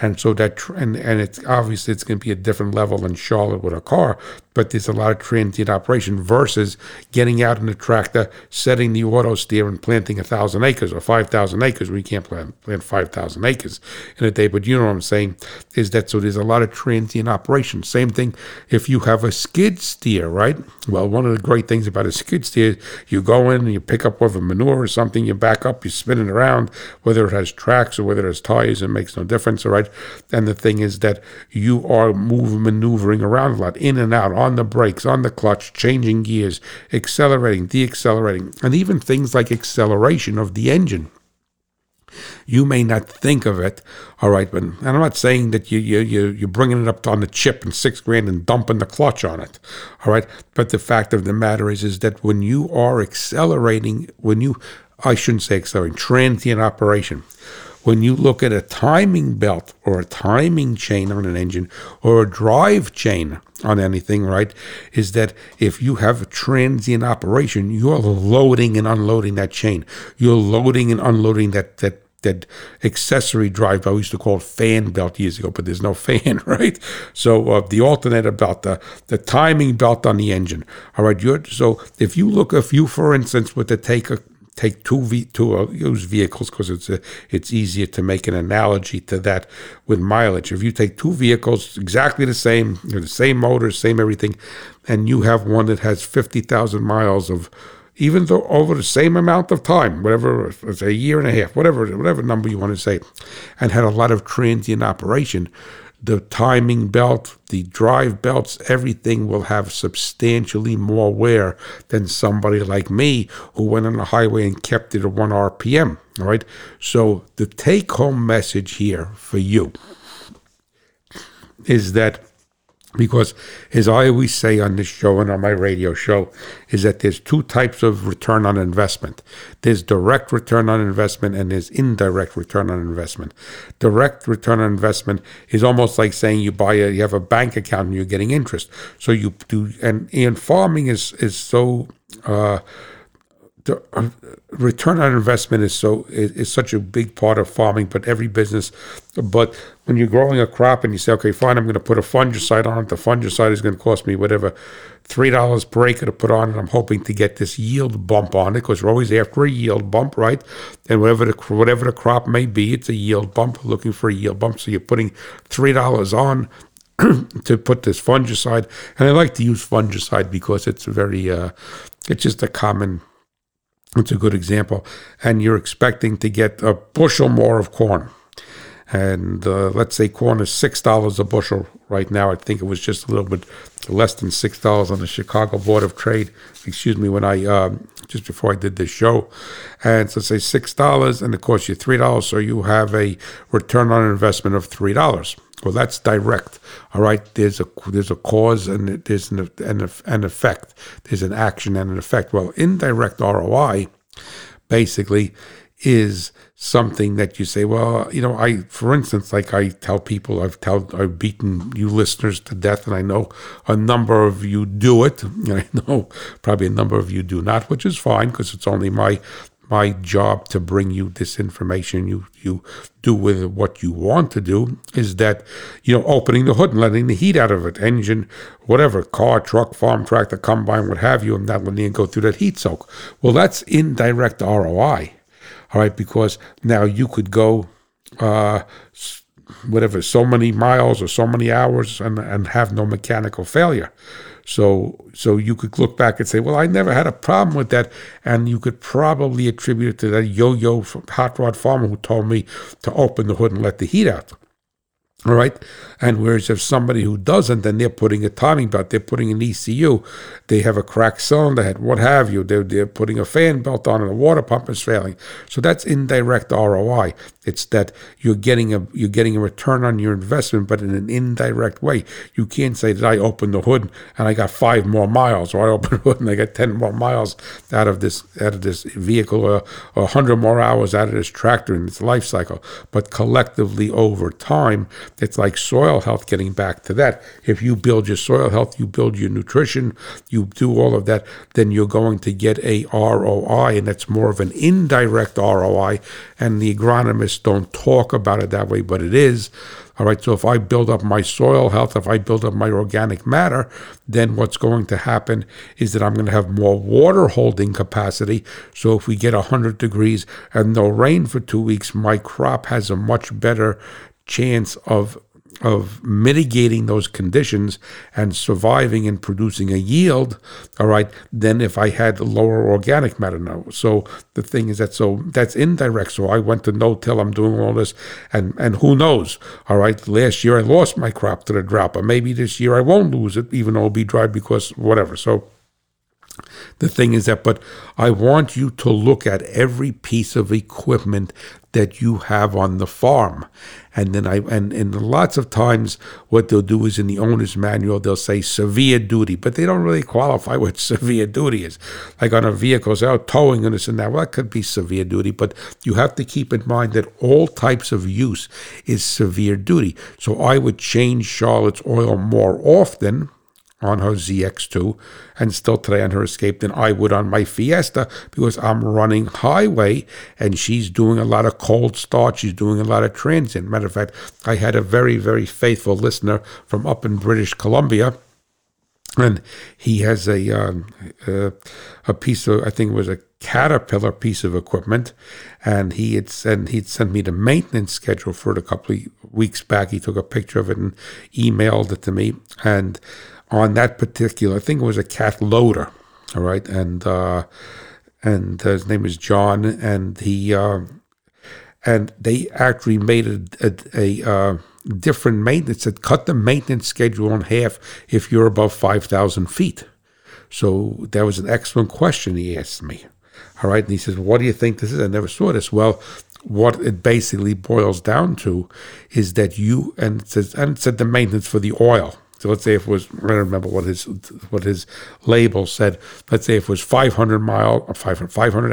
And so and it's obviously it's going to be a different level than Charlotte with a car, but there's a lot of transient operation versus getting out in the tractor, setting the auto steer and planting 1,000 acres or 5,000 acres. We can't plant 5,000 acres in a day, but you know what I'm saying, is that so there's a lot of transient operation. Same thing if you have a skid steer, right? Well, one of the great things about a skid steer, you go in and you pick up whether manure or something, you back up, you spin it around, whether it has tracks or whether it has tires, it makes no difference, all right? And the thing is that you are maneuvering around a lot, in and out, on the brakes, on the clutch, changing gears, accelerating, deaccelerating, and even things like acceleration of the engine. You may not think of it, all right, but and I'm not saying that you're bringing it up on the chip and $6,000 and dumping the clutch on it, all right. But the fact of the matter is that when you are accelerating, transient operation. When you look at a timing belt or a timing chain on an engine or a drive chain on anything, right, is that if you have a transient operation, you're loading and unloading that chain. You're loading and unloading that accessory drive belt. We used to call it fan belt years ago, but there's no fan, right? So the alternator belt, the timing belt on the engine, all right? So if you, for instance, were to take two vehicles, because it's easier to make an analogy to that with mileage. If you take 2 vehicles, exactly the same motor, same everything, and you have one that has 50,000 miles of, even though over the same amount of time, whatever, it's a year and a half, whatever number you want to say, and had a lot of transient operation, the timing belt, the drive belts, everything will have substantially more wear than somebody like me who went on the highway and kept it at 1 RPM, all right? So the take-home message here for you is that, because as I always say on this show and on my radio show, is that there's 2 types of return on investment. There's direct return on investment and there's indirect return on investment. Direct return on investment is almost like saying you have a bank account and you're getting interest. So you do, and farming is so... The return on investment is such a big part of farming, but every business. But when you're growing a crop and you say, okay, fine, I'm going to put a fungicide on it. The fungicide is going to cost me whatever, $3 per acre to put on it. I'm hoping to get this yield bump on it because we're always after a yield bump, right? And whatever the crop may be, it's a yield bump. Looking for a yield bump, so you're putting $3 on to put this fungicide. And I like to use fungicide because it's very, it's just a common. It's a good example, and you're expecting to get a bushel more of corn, And let's say corn is $6 a bushel right now. I think it was just a little bit less than $6 on the Chicago Board of Trade. Excuse me, when I just before I did this show. And so say $6, and it costs you $3, so you have a return on investment of $3. Well, that's direct. All right, there's a cause and there's an effect. There's an action and an effect. Well, indirect ROI, basically, is something that you say, well, you know, I, for instance, like I tell people, I've beaten you listeners to death, and I know a number of you do it, and I know probably a number of you do not, which is fine, because it's only my job to bring you this information. You do with what you want to do is that, you know, opening the hood and letting the heat out of it, engine, whatever, car, truck, farm tractor, combine, what have you, and not letting it go through that heat soak. Well, that's indirect ROI. All right, because now you could go whatever, so many miles or so many hours and have no mechanical failure. So you could look back and say, well, I never had a problem with that. And you could probably attribute it to that yo-yo hot rod farmer who told me to open the hood and let the heat out. All right, and whereas if somebody who doesn't, then they're putting a timing belt, they're putting an ECU, they have a cracked cylinder head, what have you, they're putting a fan belt on and the water pump is failing. So that's indirect ROI. It's that you're getting a return on your investment, but in an indirect way. You can't say that I opened the hood and I got 5 more miles, or I opened the hood and I got 10 more miles out of this vehicle, or 100 more hours out of this tractor in its life cycle. But collectively over time, it's like soil health, getting back to that. If you build your soil health, you build your nutrition, you do all of that, then you're going to get a ROI, and that's more of an indirect ROI, and the agronomists don't talk about it that way, but it is. All right, so if I build up my soil health, if I build up my organic matter, then what's going to happen is that I'm going to have more water holding capacity. So if we get 100 degrees and no rain for 2 weeks, my crop has a much better chance of mitigating those conditions and surviving and producing a yield, all right, than if I had lower organic matter now. So the thing is that, so that's indirect. So I went to no-till, I'm doing all this, and who knows, all right, last year I lost my crop to the drought, but maybe this year I won't lose it, even though it'll be dry because whatever. So the thing is that, but I want you to look at every piece of equipment that you have on the farm. And then and lots of times what they'll do is in the owner's manual, they'll say severe duty, but they don't really qualify what severe duty is. Like on a vehicle, say, oh, towing and this and that. Well, that could be severe duty, but you have to keep in mind that all types of use is severe duty. So I would change Charlotte's oil more often on her ZX2 and still today on her Escape than I would on my Fiesta, because I'm running highway and she's doing a lot of cold start, she's doing a lot of transient. Matter of fact, I had a very, very faithful listener from up in British Columbia, and he has a piece of, I think it was a Caterpillar piece of equipment, and he'd sent me the maintenance schedule for it a couple of weeks back. He took a picture of it and emailed it to me, and on that particular, I think it was a Cat loader, all right, and his name is John, and he and they actually made a different maintenance that cut the maintenance schedule in half if you're above 5,000 feet. So that was an excellent question he asked me, all right, and he says, "What do you think this is? I never saw this." Well, what it basically boils down to is that you, and it said the maintenance for the oil. So let's say if it was, I don't remember what his label said, let's say if it was 500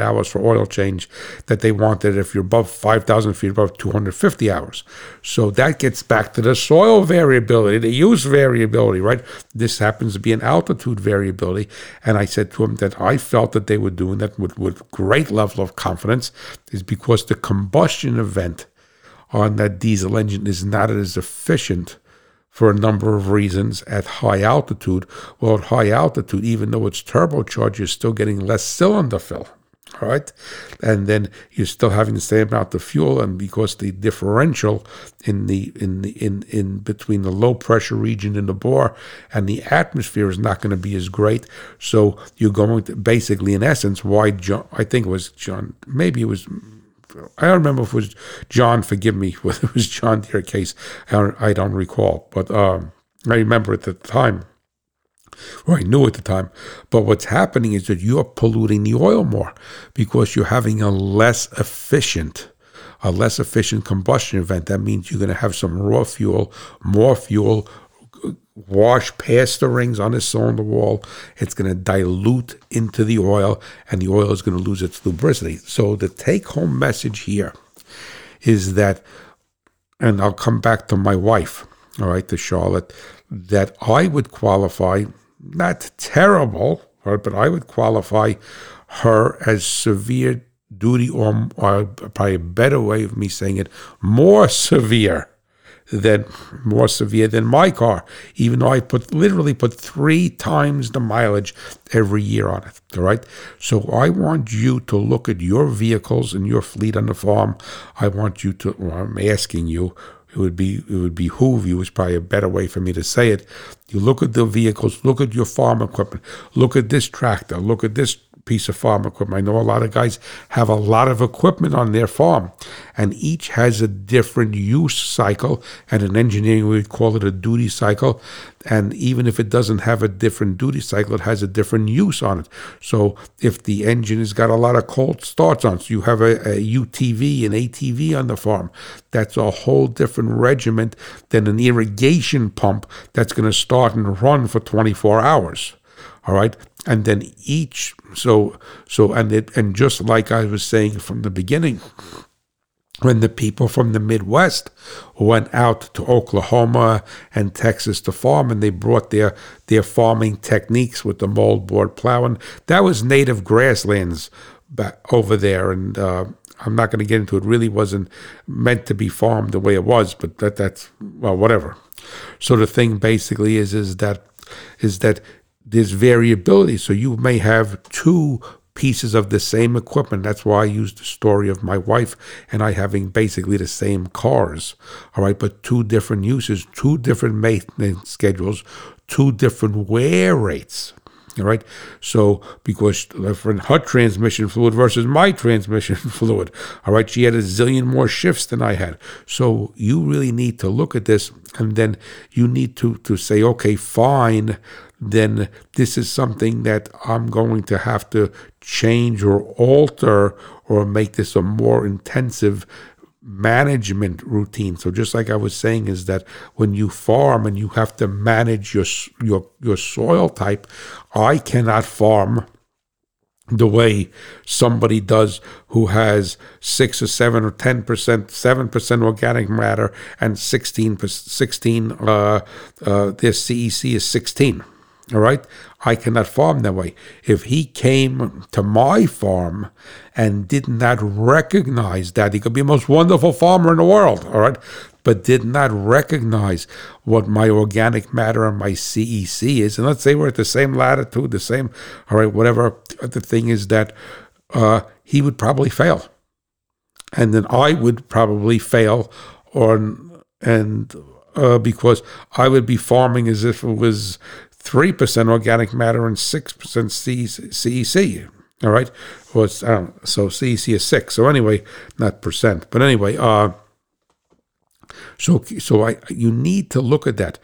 hours for oil change, that they wanted if you're above 5,000 feet, above 250 hours. So that gets back to the soil variability, the use variability, right? This happens to be an altitude variability. And I said to him that I felt that they were doing that with great level of confidence is because the combustion event on that diesel engine is not as efficient for a number of reasons at high altitude. Well, at high altitude, even though it's turbocharged, you're still getting less cylinder fill, all right? And then you're still having the same amount of fuel, and because the differential in between the low pressure region in the bore and the atmosphere is not going to be as great. So you're going to basically, in essence, why John, I think it was John, maybe it was I don't remember if it was John, forgive me, whether it was John Deere case. I don't recall. But I remember at the time, or I knew at the time. But what's happening is that you're polluting the oil more because you're having a less efficient combustion event. That means you're going to have some raw fuel, more fuel, wash past the rings on the cylinder wall. It's going to dilute into the oil, and the oil is going to lose its lubricity. So the take-home message here is that, and I'll come back to my wife, all right, to Charlotte, that I would qualify, not terrible, right, but I would qualify her as severe duty, or probably a better way of me saying it, more severe than my car, even though I literally put 3 times the mileage every year on it, all right? So I want you to look at your vehicles and your fleet on the farm. I want you to, well, I'm asking you, it would behoove you, is probably a better way for me to say it. You look at the vehicles, look at your farm equipment, look at this tractor, look at this piece of farm equipment. I know a lot of guys have a lot of equipment on their farm, and each has a different use cycle, and in engineering we would call it a duty cycle, and even if it doesn't have a different duty cycle, it has a different use on it. So if the engine has got a lot of cold starts on, so you have a UTV, an ATV on the farm, that's a whole different regiment than an irrigation pump that's going to start and run for 24 hours, all right? And then each, and just like I was saying from the beginning, when the people from the Midwest went out to Oklahoma and Texas to farm, and they brought their farming techniques with the moldboard plowing, that was native grasslands back over there, and I'm not going to get into it. It really wasn't meant to be farmed the way it was, but that's, well, whatever. So the thing basically is that there's variability. So you may have 2 pieces of the same equipment. That's why I used the story of my wife and I having basically the same cars, all right, but 2 different uses, 2 different maintenance schedules, 2 different wear rates, all right? So because for her transmission fluid versus my transmission fluid, all right, she had a zillion more shifts than I had. So you really need to look at this, and then you need to say, okay, fine, then this is something that I'm going to have to change or alter or make this a more intensive management routine. So just like I was saying, is that when you farm and you have to manage your soil type, I cannot farm the way somebody does who has 6 or 7 or 10%, 7% organic matter and 16, their CEC is 16. All right? I cannot farm that way. If he came to my farm and did not recognize that, he could be the most wonderful farmer in the world, all right? But did not recognize what my organic matter and my CEC is, and let's say we're at the same latitude, the same, all right, whatever, the thing is that he would probably fail. And then I would probably fail because I would be farming as if it was 3% organic matter and 6% CEC, all right? Well, so CEC is 6. So anyway, not percent. But anyway, you need to look at that.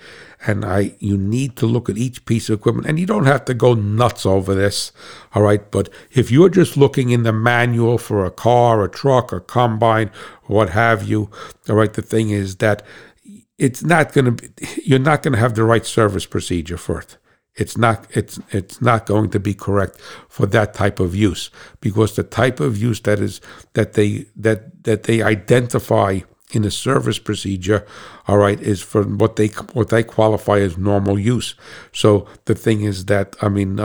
And you need to look at each piece of equipment. And you don't have to go nuts over this, all right? But if you're just looking in the manual for a car, a truck, a combine, what have you, all right, the thing is that it's not going to be, you're not going to have the right service procedure for it. It's not going to be correct for that type of use, because the type of use that they identify in a service procedure, all right, is for what they qualify as normal use. So the thing is that, I mean,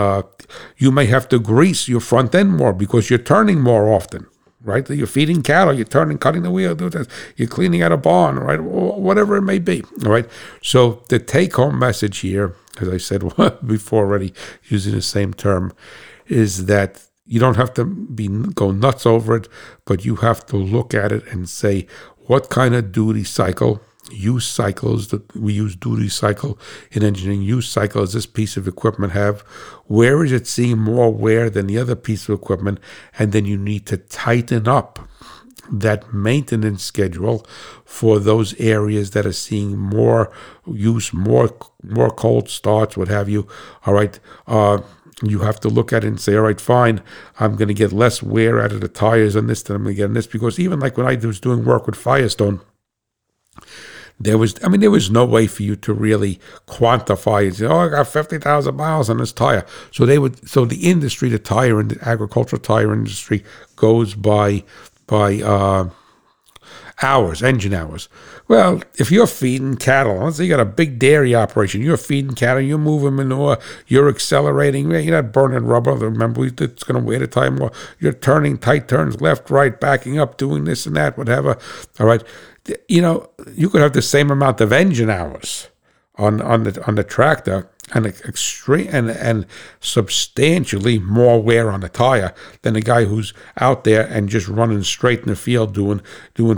you may have to grease your front end more because you're turning more often, right? You're feeding cattle, you're turning, cutting the wheel, you're cleaning out a barn, right? Whatever it may be, all right? So the take-home message here, as I said before already, using the same term, is that you don't have to go nuts over it, but you have to look at it and say, what kind of duty cycle, use cycles that we use, duty cycle in engineering, use cycle does this piece of equipment have? Where is it seeing more wear than the other piece of equipment? And then you need to tighten up that maintenance schedule for those areas that are seeing more use, more cold starts, what have you. All right, you have to look at it and say, all right, fine, I'm going to get less wear out of the tires on this than I'm going to get on this. Because even like when I was doing work with Firestone, there was no way for you to really quantify and say, oh, I got 50,000 miles on this tire. So the industry, the tire and the agricultural tire industry goes by hours, engine hours. Well, if you're feeding cattle, let's say you got a big dairy operation, you're feeding cattle, you're moving manure, you're accelerating, you're not burning rubber, remember, it's going to wear the tire more, you're turning tight turns left, right, backing up, doing this and that, whatever, all right, you could have the same amount of engine hours on the tractor and extreme and substantially more wear on the tire than the guy who's out there and just running straight in the field doing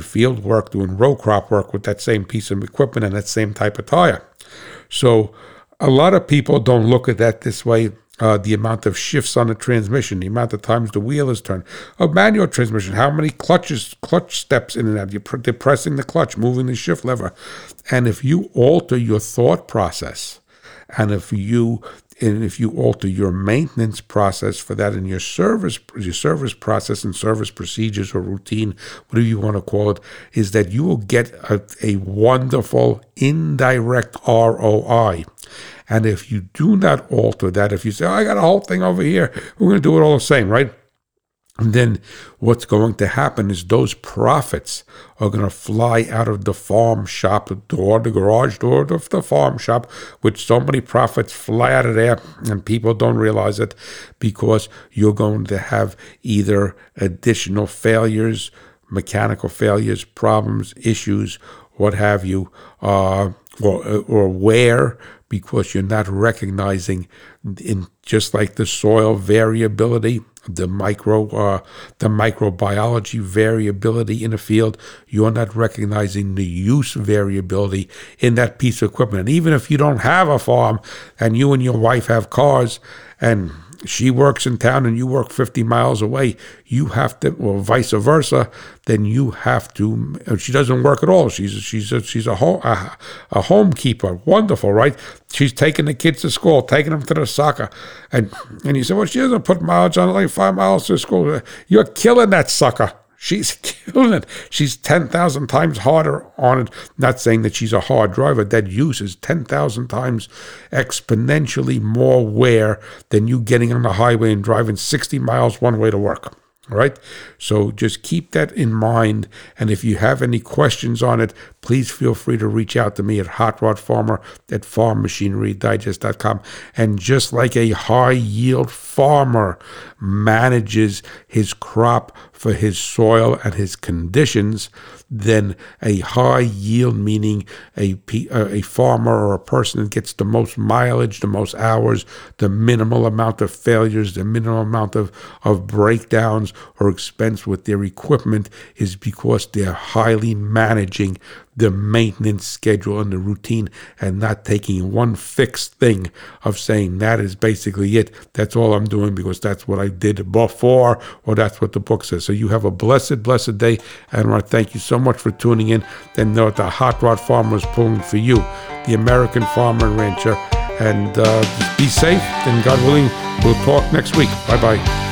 field work, doing row crop work with that same piece of equipment and that same type of tire. So a lot of people don't look at that this way. The amount of shifts on the transmission, the amount of times the wheel is turned. A manual transmission, how many clutch steps in and out. You're depressing the clutch, moving the shift lever. And if you alter your thought process, and if you alter your maintenance process for that and your service process and service procedures or routine, whatever you want to call it, is that you will get a wonderful indirect ROI. And if you do not alter that, if you say, oh, I got a whole thing over here, we're going to do it all the same, right? And then what's going to happen is those profits are going to fly out of the farm shop door, the garage door of the farm shop, which so many profits fly out of there, and people don't realize it because you're going to have either additional failures, mechanical failures, problems, issues, what have you, or wear, because you're not recognizing, in just like the soil variability, the microbiology variability in a field, you're not recognizing the use variability in that piece of equipment. And even if you don't have a farm and you and your wife have cars and she works in town and you work 50 miles away, you have to, or vice versa, then you have to, she doesn't work at all. She's a home keeper. Wonderful, right? She's taking the kids to school, taking them to the soccer. And you say, well, she doesn't put mileage on it, like 5 miles to school. You're killing that sucker. She's killing it. She's 10,000 times harder on it. Not saying that she's a hard driver. That use is 10,000 times exponentially more wear than you getting on the highway and driving 60 miles one way to work. All right? So just keep that in mind. And if you have any questions on it, please feel free to reach out to me at hot rod farmer at farm machinery digest.com. And just like a high yield farmer manages his crop for his soil and his conditions, then a high yield, meaning a farmer or a person that gets the most mileage, the most hours, the minimal amount of failures, the minimal amount of breakdowns or expense with their equipment, is because they're highly managing the maintenance schedule and the routine, and not taking one fixed thing of saying that is basically it. That's all I'm doing because that's what I did before, or that's what the book says. So you have a blessed, blessed day, and I want to thank you so much for tuning in. Then know that the hot rod farmer is pulling for you, the American farmer and rancher. And be safe, and God willing, we'll talk next week. Bye-bye.